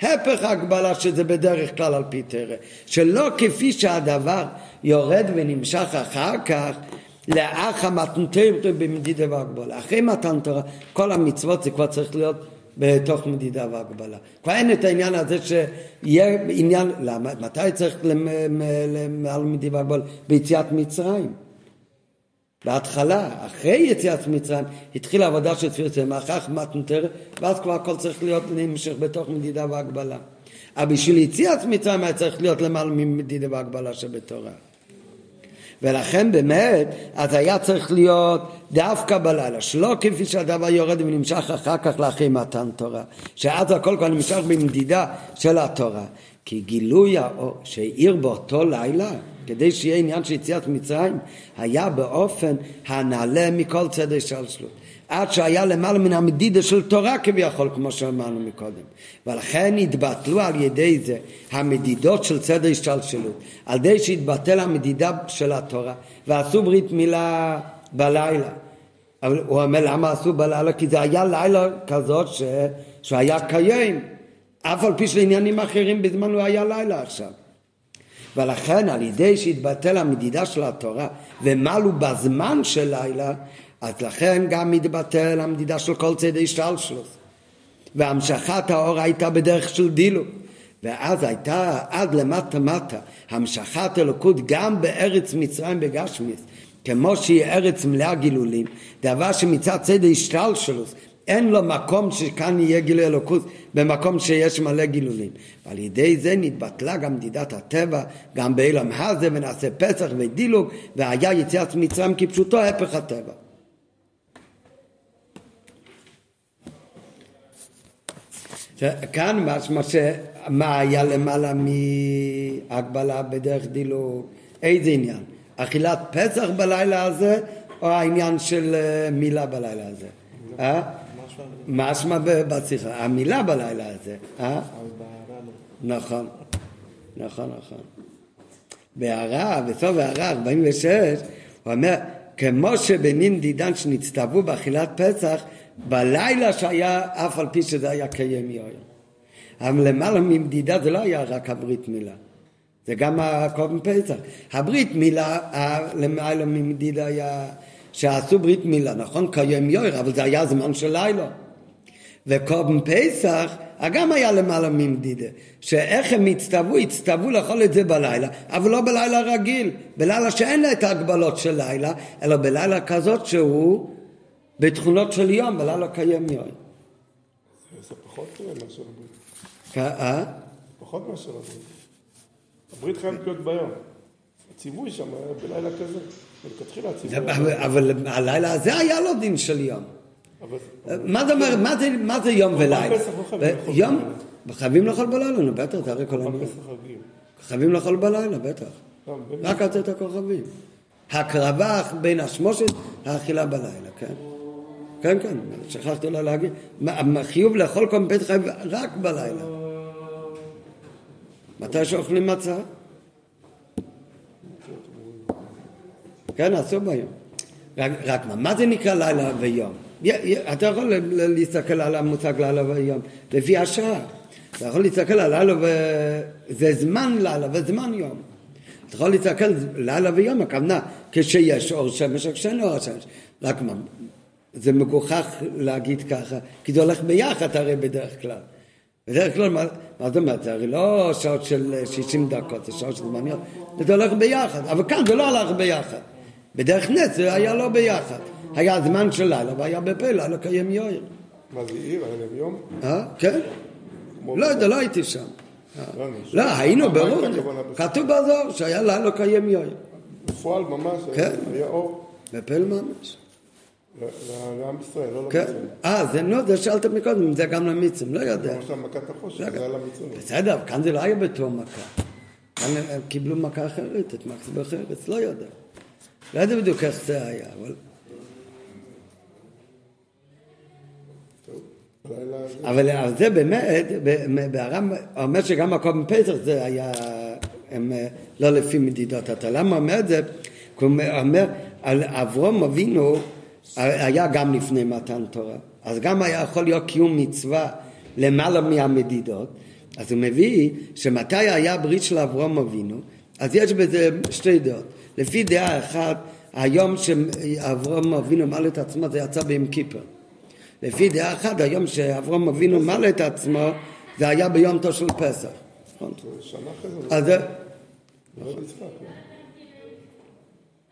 הפך הגבלה שזה בדרך כלל על פי תרא, שלא כפי שהדבר יורד ונמשך אחר כך, לאח המתן תורה במדידה והגבלה. אחרי מתן תורה, כל המצוות זה כבר צריך להיות בתוך מדידה והגבלה. כבר אין את העניין הזה שיהיה עניין, למה, מתי צריך למעל מדידה והגבלה? ביציאת מצרים. בהתחלה, אחרי יציאת מצרים, התחילה עבודה של צפיר צלם, אחר מתנתר, ואז כבר הכל צריך להיות להמשך בתוך מדידה והגבלה. אבל בשביל יציאת מצרים היה צריך להיות למעל ממדידה והגבלה שבתורה. ולכן באמת, אז היה צריך להיות דווקא בלילה, שלא כפי שהדבר יורד ונמשך אחר כך לאחרי מתן תורה, שאז הכל כבר נמשך במדידה של התורה, כי גילוי האור שהאיר באותו לילה, כדי שיהיה עניין של יציאת מצרים, היה באופן הנעלה מכל צדי שלשלות, עד שהיה למעלה מן המדידה של תורה כביכול, כמו שאמרנו מקודם. ולכן התבטלו על ידי זה המדידות של צדי שלשלות, על ידי שהתבטל המדידה של התורה, ועשו ברית מילה בלילה. אבל הוא אומר למה עשו בלילה? כי זה היה לילה כזאת שהיה קיים, אף על פי שלעניינים אחרים בזמן הוא היה לילה עכשיו. ולכן על ידי שהתבטל המדידה של התורה ומלו בזמן של לילה, אז לכן גם התבטל המדידה של כל צדי שלשלות, והמשכת האור הייתה בדרך של דילוג, ואז הייתה עד למטה מטה המשכת אלוקות גם בארץ מצרים בגשמיס, כמו שהיא ארץ מלאה גילולים, דבר שמצד צדי שלשלות אין לו מקום שכאן יהיה גילוי אלוקות, במקום שיש מלא גילולים. ועל ידי זה נתבטלה גם מדידת הטבע, גם בעולם הזה, ונעשה פסח ודילוג, והיה יציאת מצרים כפשוטו הפך הטבע. כאן משמע מה היה למעלה מהגבלה בדרך דילוג, איזה עניין? אכילת פסח בלילה הזה, או העניין של מילה בלילה הזה? משמע בשיחה, המילה בלילה הזה, נכון, נכון, נכון. בהערה, בסוף ההערה 46, הוא אומר, כמו שבנין דידן שנצטבו באכילת פסח, בלילה שהיה אף על פי שזה היה קיים יום. אבל למעלה ממדידה זה לא היה רק הברית מילה, זה גם הקורבן פסח. הברית מילה, למעלה ממדידה היה שעשו ברית מילה, נכון? קיים יויר, אבל זה היה זמן של לילה. וקורבן פסח, גם היה למעלה ממדידה, שאיך הם הצטוו לאכול את זה בלילה, אבל לא בלילה רגיל, בלילה שאין לה את ההגבלות של לילה, אלא בלילה כזאת שהוא בתכונות של יום, בלילה קיים יויר. זה פחות מאשר הברית. פחות מאשר הברית. הברית חייב להיות ביום. הציווי שם בלילה כזה. אבל הלילה הזה היה לו דין של יום. מה זה יום ולילה? יום, חייבים לאכול בלילה, נו בטח, תראה כל המים. חייבים לאכול בלילה, בטח. רק עצת הכוכבים. הקרבה בין השמושת, האכילה בלילה, כן? כן, כן, שכחתי לה להגיד. חיוב לאכול קומפט חייב רק בלילה. מתי שאוכלים מצה? כן, עשו ביום. רק מה זה נקרא לילה ויום? אתה יכול להסתכל על המושג לילה ויום, לפי השעה. אתה יכול להסתכל על לילה וזה זמן לילה וזמן יום. אתה יכול להסתכל לילה ויום, הכוונה, כשיש אור שמש, כשאין אור שמש. רק מה, זה מגוחך להגיד ככה, כי זה הולך ביחד הרי בדרך כלל. בדרך כלל, מה זאת אומרת? זה הרי לא שעות של 60 דקות, זה שעות של זמניות. זה הולך ביחד, אבל כאן זה לא הולך ביחד. בדרך נס זה היה לא ביחד. היה זמן של לילה, והיה בפה לילה קיים יויר. מה זה עיר? היה להם יום? כן? לא, לא הייתי שם. לא, היינו ברור. כתוב בזור שהיה לילה קיים יויר. בפועל ממש, היה אור. בפה ממש. לעם ישראל, לא למצרים. זה לא, זה שאלת מקודם, זה גם למצרים, לא יודע. כמו שהמכת החושך, זה היה למצרים. בסדר, כאן זה לא היה בתור מכה. הם קיבלו מכה אחרת, את מקס בחרץ, לא יודע. לא יודע בדיוק איך זה היה, אבל... אבל זה באמת, בהר"ם אומר שגם מקום פסח זה היה, לא לפי מדידות. אתה למה אומר את זה? כי הוא אומר, על אברהם אבינו, היה גם לפני מתן תורה, אז גם היה יכול להיות קיום מצווה למעלה מהמדידות. אז הוא מביא שמתי היה ברית של אברהם אבינו, אז יש בזה שתי דעות. לפי דעה אחת, היום שאברהם אבינו מעל את עצמו זה יצא ביום כיפור. לפי דעה אחת, היום שאברהם אבינו מעל את עצמו זה היה ביום טוב של פסח. אז זה...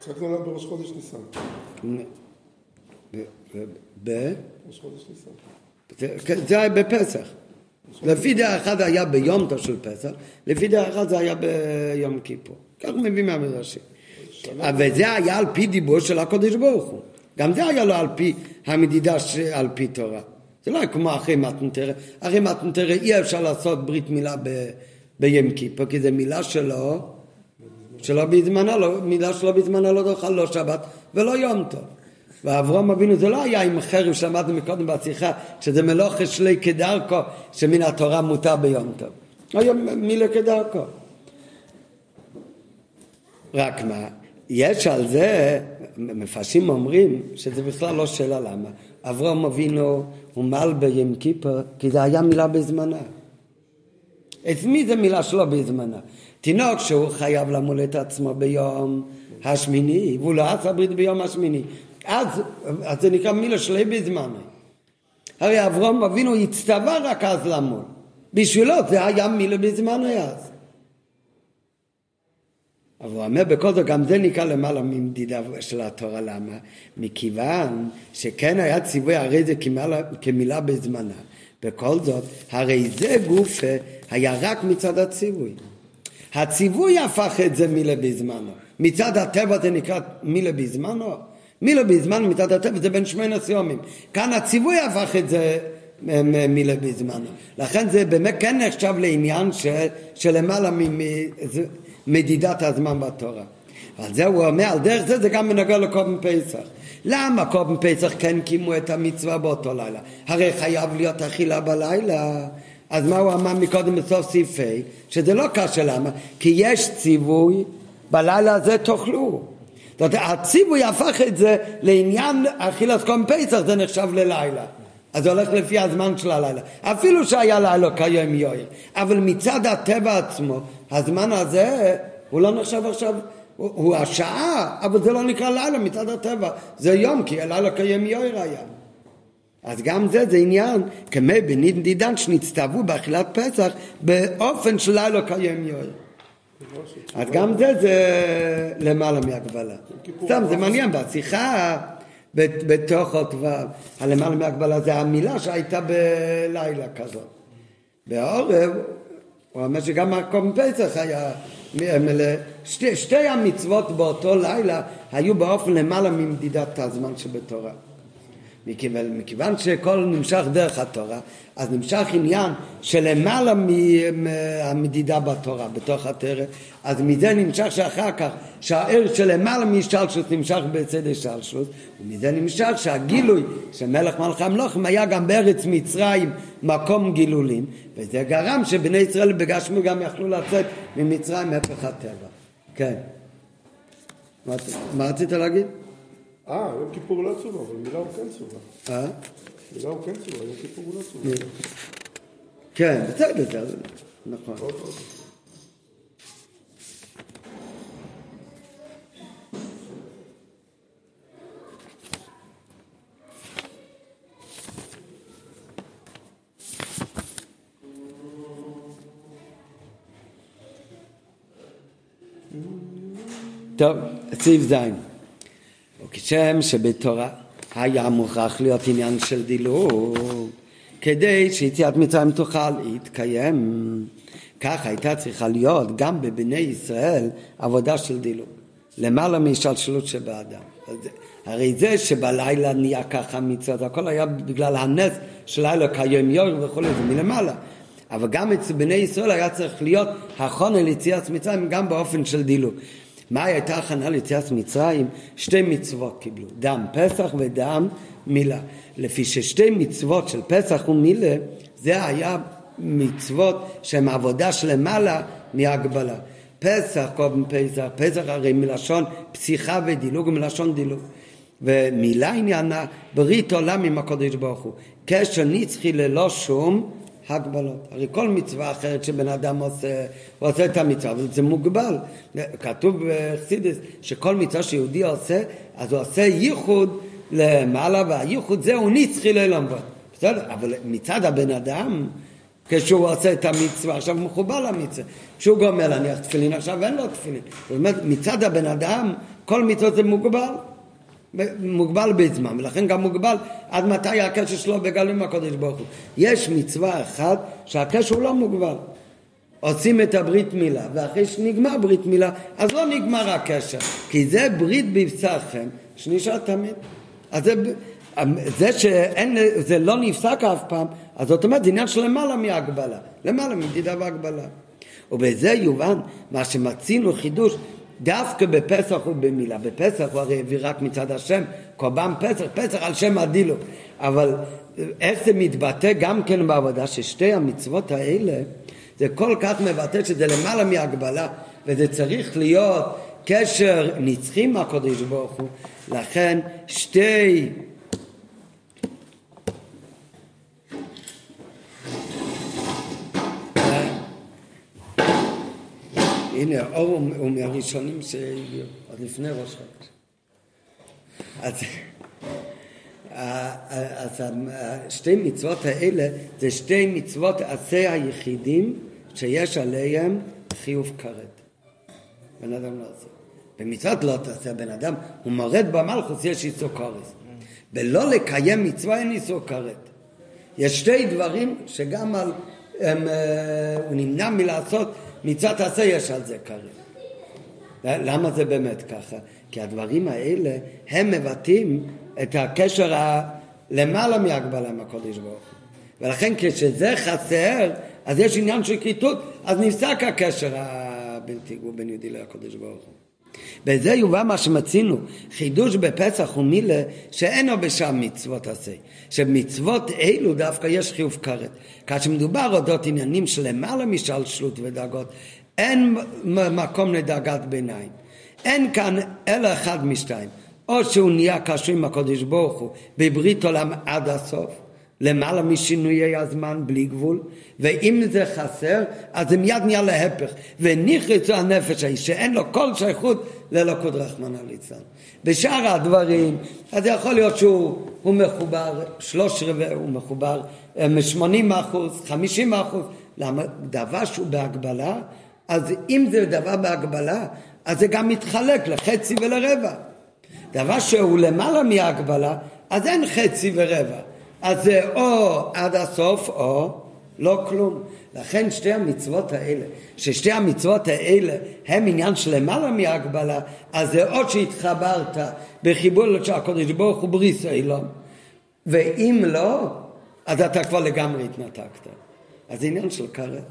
צריך נולד בראש חודש ניסן. זה היה בפסח. לפי דעה אחת היה ביום טוב של פסח, לפי דעה אחת זה היה ביום כיפור. כך מביא מהמדרשים. אבל זה היה על פי דיבור של הקדוש ברוך הוא. גם זה היה לו על פי המדידה, על פי תורה. זה לא היה כמו אחרי מתן תורה. אחרי מתן תורה אי אפשר לעשות ברית מילה ביום כיפור, כי זה מילה שלא בזמנה לא תאכל לא שבת ולא יום טוב. ואברהם אבינו זה לא היה עם חרב, שמעתם מקודם בשיחה, שזה מלוך שלי כדרכו, שמן התורה מותר ביום טוב. היום מילה כדרכו. רק מה, יש על זה, מפרשים אומרים, שזה בכלל לא שאלה למה. אברהם אבינו הוא מעל ביום כיפור, כי זה היה מילה בזמנה. עצמי זה מילה שלא בזמנה. תינוק שהוא חייב למול את עצמו ביום השמיני, והוא לא עשה ברית ביום השמיני. אז זה נקרא מילה שלי בזמן. הרי אברהם אבינו הצטווה רק אז למול. בשבילו זה היה מילה בזמן אז. אבל אומר בכל זאת גם זה נקרא למעלה ממדידה של התורה. למה? מכיוון שכן היה ציווי הרי זה כמילה בזמנה. בכל זאת הרי זה גוף היה רק מצד הציווי. הציווי הפך את זה מילה בזמנו. מצד הטבע זה נקרא מילה בזמנו. מילה בזמן מצד הטבע זה בין שמי נסיומים. כאן הציווי הפך את זה מילה בזמן. לכן זה באמת כן נחשב לעניין שלמעלה ממדידת הזמן בתורה. על זה הוא אומר, על דרך זה גם מנגע לקורבן פסח. למה קורבן פסח כן קימו את המצווה באותו לילה? הרי חייב להיות אכילה בלילה. אז מה הוא אמר מקודם בסוף סעיפי? שזה לא קשה למה? כי יש ציווי, בלילה הזה תאכלו. זאת אומרת, הציווי הפך את זה לעניין אכילת קורבן פסח, זה נחשב ללילה. אז זה הולך לפי הזמן של הלילה. אפילו שהיה לילה כיום יויר. אבל מצד הטבע עצמו, הזמן הזה, הוא לא נחשב עכשיו הוא השעה, אבל זה לא נקרא לילה מצד הטבע, זה יום, כי הלילה קיים יויר היה. אז גם זה עניין, כמו בני דידן שנצטוו באכילת פסח, באופן של לילה קיים יויר. אז גם זה למעלה מהגבלה. סתם, זה מעניין, בשיחה בתוך התווה, הלמעלה מהגבלה זה המילה שהייתה בלילה כזאת. בעורב, הוא אומר שגם מקום פסח היה... שתי המצוות באותו לילה היו באופן למעלה ממדידת הזמן שבתורה. מכיוון שכל נמשך דרך התורה, אז נמשך עניין שלמעלה מהמדידה בתורה, בתוך התורה, אז מזה נמשך שאחר כך שהער שלמעלה משלשוס נמשך בצד שלשוס, ומזה נמשך שהגילוי שמלך מלך המלוכים היה גם בארץ מצרים מקום גילולים, וזה גרם שבני ישראל בגשמו גם יכלו לצאת ממצרים מהפך הטבע. כן. מה רצית להגיד? יום כיפור לא צורה, אבל מילה הוא כן צורה. מילה הוא כן צורה, יום כיפור הוא לא צורה. כן, בסדר, נכון. טוב, סעיף זין. וכשם שבתורה היה מוכרח להיות עניין של דילוג, כדי שיציאת מצרים תוכל להתקיים, כך הייתה צריכה להיות גם בבני ישראל עבודה של דילוג, למעלה מהשלשלות שבאדם. הרי זה שבלילה נהיה ככה מצוות, הכל היה בגלל הנס של לילה קיים יום וכל זה מלמעלה. אבל גם את בני ישראל היה צריך להיות הכנה ליציאת מצרים גם באופן של דילוג. מה הייתה הכנה ליציאת מצרים? שתי מצוות קיבלו, דם פסח ודם מילה. לפי ששתי מצוות של פסח ומילה, זה היה מצוות שהן עבודה שלמעלה מהגבלה. פסח, קודם פסח, פסח הרי מלשון פסיחה ודילוג, מלשון דילוג. ומילה עניינה ברית עולם עם הקודש ברוך הוא. קשר נצחי ללא שום הגבלות. הרי כל מצווה אחרת שבן אדם עושה, הוא עושה את המצווה, אבל זה מוגבל. כתוב בחסידס שכל מצווה שיהודי עושה, אז הוא עושה ייחוד למעלה, והייחוד זה הוא נצחי ללמוד. בסדר? אבל מצד הבן אדם, כשהוא עושה את המצווה, עכשיו הוא מחובר למצווה. כשהוא גומר להניח תפילין, עכשיו אין לו תפילין. זאת אומרת, מצד הבן אדם, כל מצווה זה מוגבל. מוגבל בזמן, ולכן גם מוגבל עד מתי הקשר שלו בגלויים הקודש ברוך הוא. יש מצווה אחת שהקשר הוא לא מוגבל, עושים את הברית מילה, ואחרי שנגמר ברית מילה אז לא נגמר הקשר, כי זה ברית בבשרכם שנשאר תמיד. אז זה לא נפסק אף פעם, אז זאת אומרת זה עניין של למעלה מהגבלה, למעלה ממדידה והגבלה. ובזה יובן מה שמצינו חידוש דווקא בפסח ובמילה. בפסח הוא הרי הביא רק מצד השם, קורבן פסח, פסח על שם הדילו. אבל איך זה מתבטא גם כן בעבודה, ששתי המצוות האלה, זה כל כך מבטא שזה למעלה מהגבלה, וזה צריך להיות קשר נצחי מהקודש ברוך הוא. לכן הנה, אור הוא מהראשונים שהגיעו, עוד לפני ראש חודש. אז שתי מצוות האלה, זה שתי מצוות עשה היחידים שיש עליהם חיוב כרת. בן אדם לא עושה. במצוות לא תעשה בן אדם, הוא מורד במלכוס, יש איסור כרת. בלא לקיים מצווה אין איסור כרת. יש שתי דברים שגם על... הוא נמנע מלעשות... מצוות עשה יש על זה כרת. למה זה באמת ככה? כי הדברים האלה הם מבטאים את הקשר למעלה מהגבלה עם הקודש ברוך הוא. ולכן כשזה חסר, אז יש עניין של כריתות, אז נפסק הקשר בין יהודי לקודש ברוך הוא. בזה יובא מה שמצינו, חידוש בפסח ומילה שאינו בשם מצוות עשה, שבמצוות אלו דווקא יש חיוב כרת. כאשר מדובר אודות עניינים שלמעלה משלשלות ודרגות, אין מקום לדרגת ביניים. אין כאן אלא אחד משתיים, או שהוא נהיה קשור עם הקודש ברוך הוא בברית עולם עד הסוף, למעלה משינויי הזמן בלי גבול, ואם זה חסר, אז זה מיד נהיה להפך, ונחרצו הנפש ההיא, שאין לו כל שייכות ללוקות רחמנא ליצלן. בשאר הדברים, אז יכול להיות שהוא מחובר, 3/4 הוא מחובר, 80%, 50%, למה דבר שהוא בהגבלה, אז אם זה דבר בהגבלה, אז זה גם מתחלק לחצי ולרבע. דבר שהוא למעלה מההגבלה, אז אין חצי ורבע. אז זה או עד הסוף או לא כלום. לכן ששתי המצוות האלה הם עניין שלמעלה מההגבלה, אז זה עוד שהתחברת בחיבור הקדוש ברוך הוא בריס אילון. ואם לא, אז אתה כבר לגמרי התנתקת. אז זה עניין של קראת.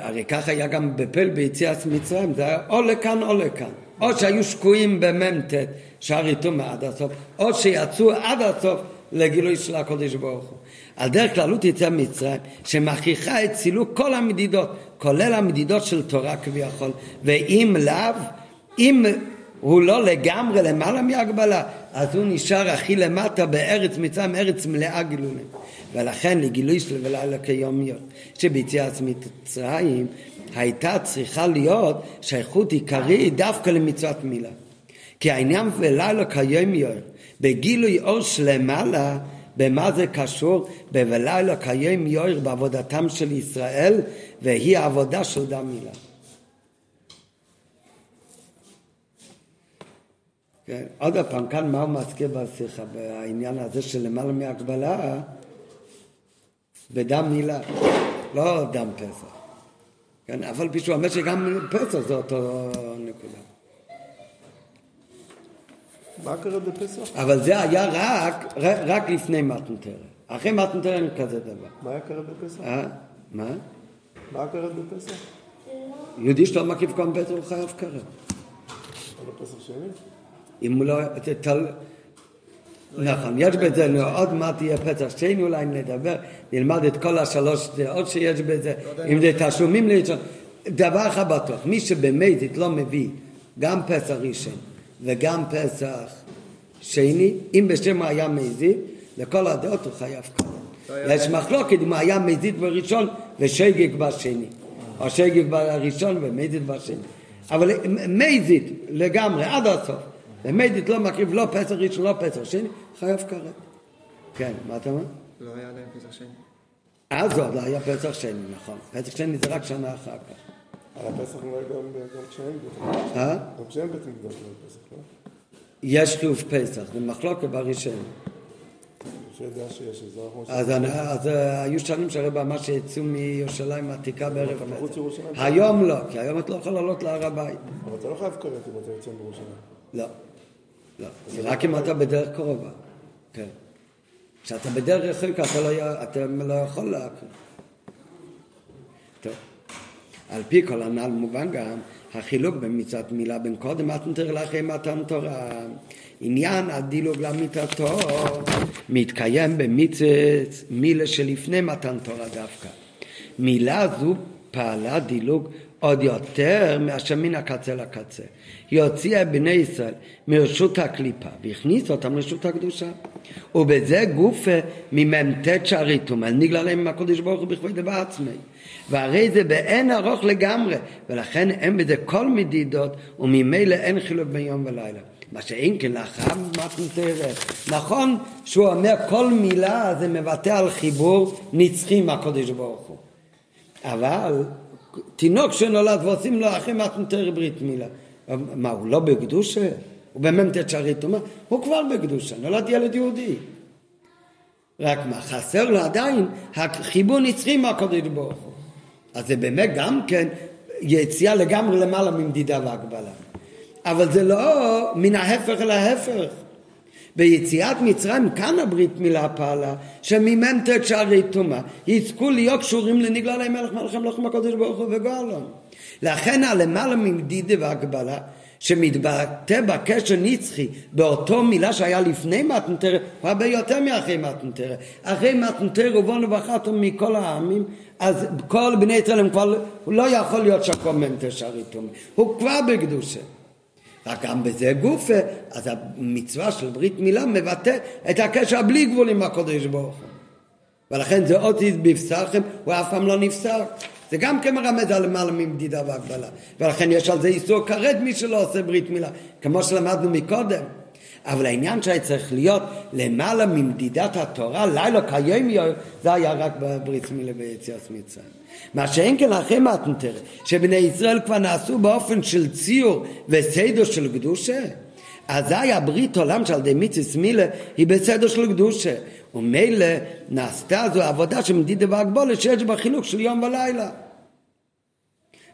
הרי כך היה גם בפל ביציאת מצרים, זה היה או לכאן או לכאן. או שהיו שקועים בממתת, שעריתו מעד הסוף, או שיצאו עד הסוף לגילוי של הקודש ברוך הוא. על דרך כללות יציאת מצרים, שמכריחה את סילוק כל המדידות, כולל המדידות של תורה כביכול. ואם לאו, אם הוא לא לגמרי למעלה מהגבלה, אז הוא נשאר הכי למטה בארץ מצרים, ארץ מלאה גילולים. ולכן לגילוי של ולילה כיומיות, שביציאת מצרים הייתה צריכה להיות שייכות עיקרית דווקא למצוות מילה. כי העניין ולילה כיומיות, בגילוי אור שלמעלה, במה זה קשור? בלילה כיומיות בעבודתם של ישראל, והיא העבודה של דם מילה. כן. עוד הפעם, כאן מה הוא מזכיר בשיחה, בעניין הזה של למעלה מהגבלה, בדם מילה, לא דם פסח. כן, אבל פשוט אומר שגם פסח זה אותו נקודה. מה קרה בפסח? אבל זה היה רק לפני מתן תורה. אחרי מתן תורה אין כזה דבר. מה היה קרה בפסח? מה? מה קרה בפסח? יהודי שלא מקיף כאן פסח הוא חייב קרה. אבל פסח שני? אם הוא לא... נכון, יש בזה, עוד מעט יהיה פסח שני, אולי נדבר, נלמד את כל 3 דעות שיש בזה, אם זה תשומים לישון. דבר אחד בטוח, מי שבאמת לא מביא גם פסח ראשון וגם פסח שני, אם בשם הוא היה מזיד, לכל הדעות הוא חייב כאן. יש מחלוקת אם היה מזיד בראשון ושגג בשני, או שגג בראשון ומזיד בשני. אבל מזיד לגמרי, עד הסוף. ומדית לא מקריב לא פסח ראשון, לא פסח שני, חייב קראת. כן, מה אתה אומר? לא היה להם פסח שני. אז עוד לא היה פסח שני, נכון. פסח שני זה רק שנה אחר כך. על הפסח לא היה גם כשאין בית מקדש. גם כשאין בית מקדש לא היה פסח, לא? יש חיוב פסח, זה מחלוקת בראשון. אני יודע שיש איזה רחום. אז היו שנים שהרבא אמר שיצאו מירושלים העתיקה בערב פסח. היום לא, כי היום את לא יכולה לעלות להר הבית. אבל אתה לא חייב קראת אם אתה יוצא בירושלים. לא, לא. רק אם אתה בדרך קרובה. כן. כשאתה בדרך רחוקה, אתה לא יכול להקריא. טוב. על פי כל הנ"ל מובן גם, החילוק במצוות מילה בין קודם מתן תורה לאחרי מתן תורה. עניין הדילוג לאמיתתו מתקיים במצוות מילה שלפני מתן תורה דווקא. מילה זו פעלה דילוג עוד יותר מאשר מן הקצה לקצה. היא הוציאה בני ישראל מרשות הקליפה והכניסה אותם לרשות הקדושה. ובזה גוף מממתת שעריתום, על נגלה להם הקודש ברוך הוא בכבוד ובעצמי. והרי זה באין ארוך לגמרי, ולכן אין בזה כל מדידות, וממילא אין חילוק בין יום ולילה. מה שאין כן לאחר מתן תורה. נכון שהוא אומר כל מילה זה מבטא על חיבור נצחי מהקודש ברוך הוא. אבל... תינוק שנולד ועושים לו אחרי מתן תורה ברית מילה. מה, הוא לא בקדושה? הוא בממתת שערית, הוא כבר בקדושה, נולד ילד יהודי. רק מה, חסר לו עדיין החיבור נצחי מהקודש ברוך הוא. אז זה באמת גם כן יציאה לגמרי למעלה ממדידה והגבלה. אבל זה לא מן ההפך להפך. ביציאת מצרים כאן הברית מילה פעלה שמממתת שערי טומאה יזכו להיות קשורים לנגלה להם מלך מלכי מלכים הקדוש ברוך הוא וגאלם. לכן הלמעלה ממדידה והגבלה שמתבטא בקשר נצחי באותו מילה שהיה לפני מתן תורה הוא הרבה יותר מאחרי מתן תורה. אחרי מתן תורה ובונו ובחרתו מכל העמים, אז כל בני ישראל הם כבר לא יכול להיות שקום מממתת שערי טומאה, הוא כבר בקדושה. רק גם בזה גוף, אז המצווה של ברית מילה מבטא את הקשר הבלי גבול עם הקודש ברוך הוא. ולכן זה עוד יתבפסרכם, הוא אף פעם לא נפסר. זה גם כמרמז על למעלה מבדידה והגבלה. ולכן יש על זה איסור כרת מי שלא עושה ברית מילה, כמו שלמדנו מקודם. אבל העניין שהיה צריך להיות למעלה ממדידת התורה, לילה כיום יום, זה היה רק בברית מילה ביציאת מצרים. מה שאין כן אחרי מתנתר, שבני ישראל כבר נעשו באופן של ציור וסדר של קדושה, אזי הברית עולם של די מצווה מילה היא בסדר של קדושה, ומילא נעשתה זו עבודה שמדידה והגבלה שיש בה חילוק של יום ולילה.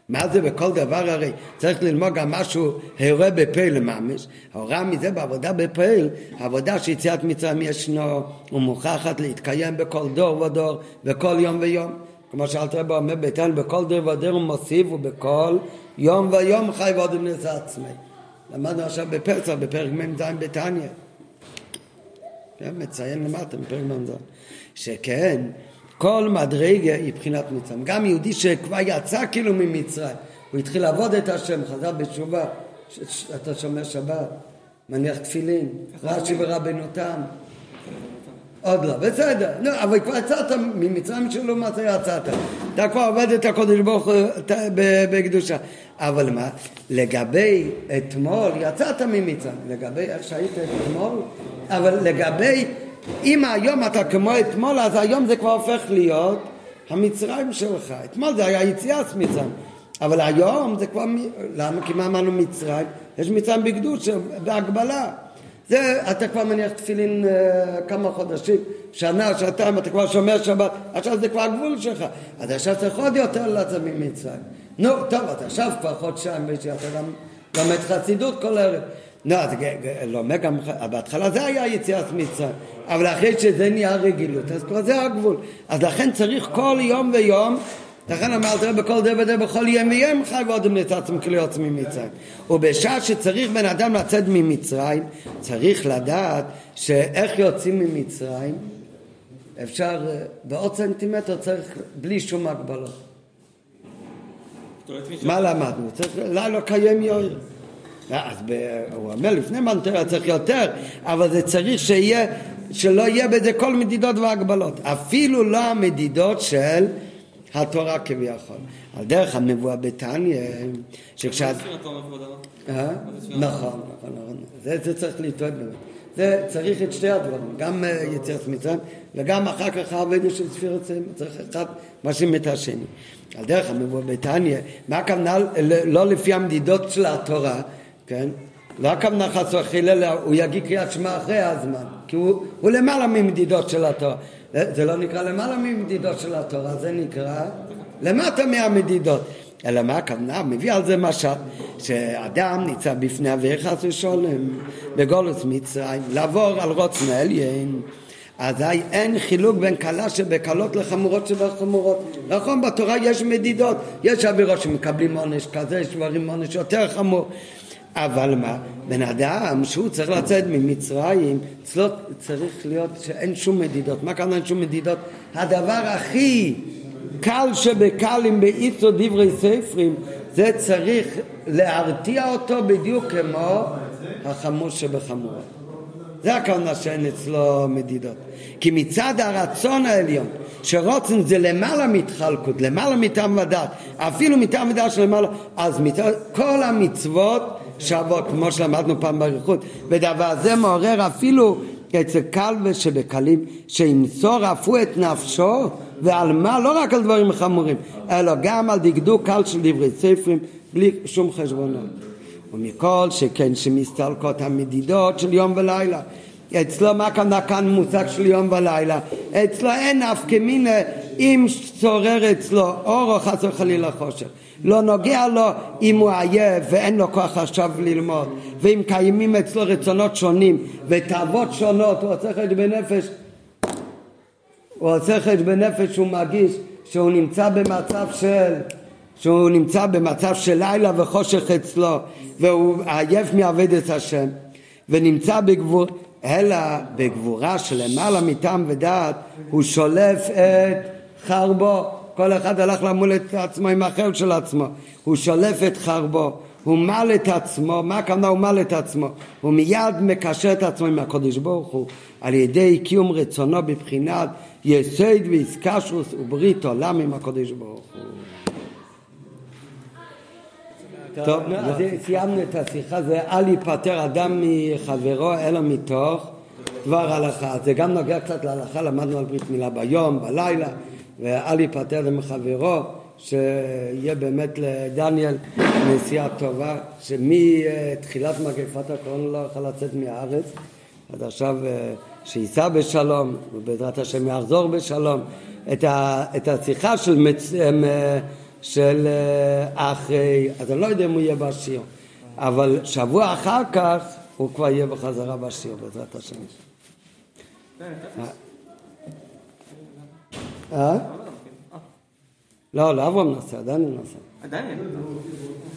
מה זה בכל דבר? הרי צריך ללמוד גם משהו הורה בפעיל ממש. ההורה מזה בעבודה בפעיל, העבודה שיציאת מצרים ישנו ומוכחת להתקיים בכל דור ודור, בכל יום ויום. כמו שאלת רב אומר ביתן, בכל דור ודור הוא מוסיף, ובכל יום ויום חי ועוד נעשה עצמי. למדנו עכשיו בפרצה, בפרק מ"ז בתניא. מציין למטה, בפרק מ"ז. שכן, כל מדרגה היא בחינת מצרים. גם יהודי שכבר יצא כאילו ממצרים, הוא התחיל לעבוד את השם, חזר בתשובה, אתה שומע שבת, מניח תפילין, רש"י ורבנותם, עוד לא, בסדר, אבל כבר יצאת ממצרים שלו, מה זה יצאת? אתה כבר עובד את הקודש ברוך הוא בקדושה. אבל מה, לגבי אתמול, יצאת ממצרים, לגבי איך שהיית אתמול, אבל לגבי אם היום אתה כמו אתמול, אז היום זה כבר הופך להיות המצרים שלך. אתמול זה היה יציאת מצרים, אבל היום זה כבר, למה? כי מה אמרנו מצרים? יש מצרים בקדוש, בהגבלה. זה, אתה כבר מניח תפילין כמה חודשים, שנה, שעתיים, אתה כבר שומר שבת, עכשיו זה כבר הגבול שלך, אז עכשיו צריך עוד יותר לצאת ממצרים. נו, טוב, אתה עכשיו כבר חודשיים, אתה גם את חסידות כל ערב. נו, אז לומר גם, בהתחלה זה היה יציאת מצרים, אבל אחרי שזה נהיה רגילות, אז כבר זה הגבול. אז לכן צריך כל יום ויום, לכן אמרת רב בכל דה ודה בכל ימיהם חי ועודם נצאתם כלי עוצם ממצרים. ובשעה שצריך בן אדם לצאת ממצרים, צריך לדעת שאיך יוצאים ממצרים, אפשר בעוד סנטימטר, צריך בלי שום הגבלות. מה למדנו? צריך לילה כיום יום. אז הוא אומר לפני מנטרה צריך יותר, אבל זה צריך שיהיה, שלא יהיה בזה כל מדידות והגבלות. אפילו לא המדידות של התורה כביכול. על דרך המבואה בתניא, שכשאת... נכון, נכון. זה צריך להתאוהד בזה. זה צריך את שתי הדברים, גם יציאת מצרים, וגם אחר כך העבודה של ספירת שיאים, צריך אחד משלים את השני. על דרך המבואה בתניא, מה הכוונה לא לפי המדידות של התורה, כן? לא הכוונה חס וחלילה, הוא יגיד קריאת שמע אחרי הזמן, כי הוא למעלה ממדידות של התורה. זה לא נקרא למעלה ממדידות של התורה, זה נקרא למטה מהמדידות. אלא מה הכוונה? מביא על זה משל, שאדם ניצב בפני ויחס ושולם בגלות מצרים, לעבור על רוצן עליין. אזי אין חילוק בין קלה שבקלות לחמורות שבחמורות. נכון, בתורה יש מדידות, יש עבירות שמקבלים עונש כזה, יש דברים עונש יותר חמור. אבל מה? בן אדם שהוא צריך לצאת ממצרים, צריך להיות שאין שום מדידות. מה כאן אין שום מדידות? הדבר הכי קל שבקל, אם באיסו דברי ספרים, זה צריך להרתיע אותו בדיוק כמו החמור שבחמור. זה הכוונה שאין אצלו מדידות. כי מצד הרצון העליון, שרוצן זה למעלה מתחלקות, למעלה מטעם ודעת, אפילו מטעם ודעת שלמעלה, אז כל המצוות שבו, כמו שלמדנו פעם בריחות, ודבר זה מעורר אפילו אצל קל ושבקלים, שימסור אף הוא את נפשו, ועל מה? לא רק על דברים חמורים, אלא גם על דקדוק קל של דברי ספרים, בלי שום חשבונות. ומכל שכן שמסתלקות המדידות של יום ולילה, אצלו מה כאן מושג של יום ולילה, אצלו אין אף כמינה, אם שורר אצלו אור או חסר חלילה חושר, לא נוגע לו אם הוא עייב ואין לו כוח עכשיו ללמוד, ואם קיימים אצלו רצונות שונים ותאוות שונות, הוא עושה חשבון בנפש, הוא מרגיש שהוא נמצא במצב של לילה וחושך אצלו, והוא עייב מעבודת השם ונמצא בגבור, אלא בגבורה שלמעלה מטעם ודעת הוא שולף את חרבו. כל אחד הלך למול את עצמו עם החיות של עצמו, הוא שולף את חרבו, הוא מעל את עצמו, מה הכוונה הוא מעל את עצמו? הוא מיד מקשר את עצמו עם הקודש ברוך הוא, על ידי קיום רצונו בבחינת יסוד ויסקשוס וברית עולם עם הקודש ברוך הוא. טוב, אז סיימנו את השיחה, זה אל ייפטר אדם מחברו אלא מתוך דבר הלכה. זה גם נוגע קצת להלכה, למדנו על ברית מילה ביום, בלילה, ואל ייפטר מחברו, שיהיה באמת לדניאל נסיעה טובה, שמתחילת מגפת הקורונה לא יכול לצאת מהארץ, אז עכשיו שייסע בשלום, ובעזרת השם יחזור בשלום. את השיחה של אחרי, אז אני לא יודע אם הוא יהיה בשיעור, אבל שבוע אחר כך הוא כבר יהיה בחזרה בשיעור, בעזרת השם. לא, לא אברהם נוסע, עדיין הוא נוסע.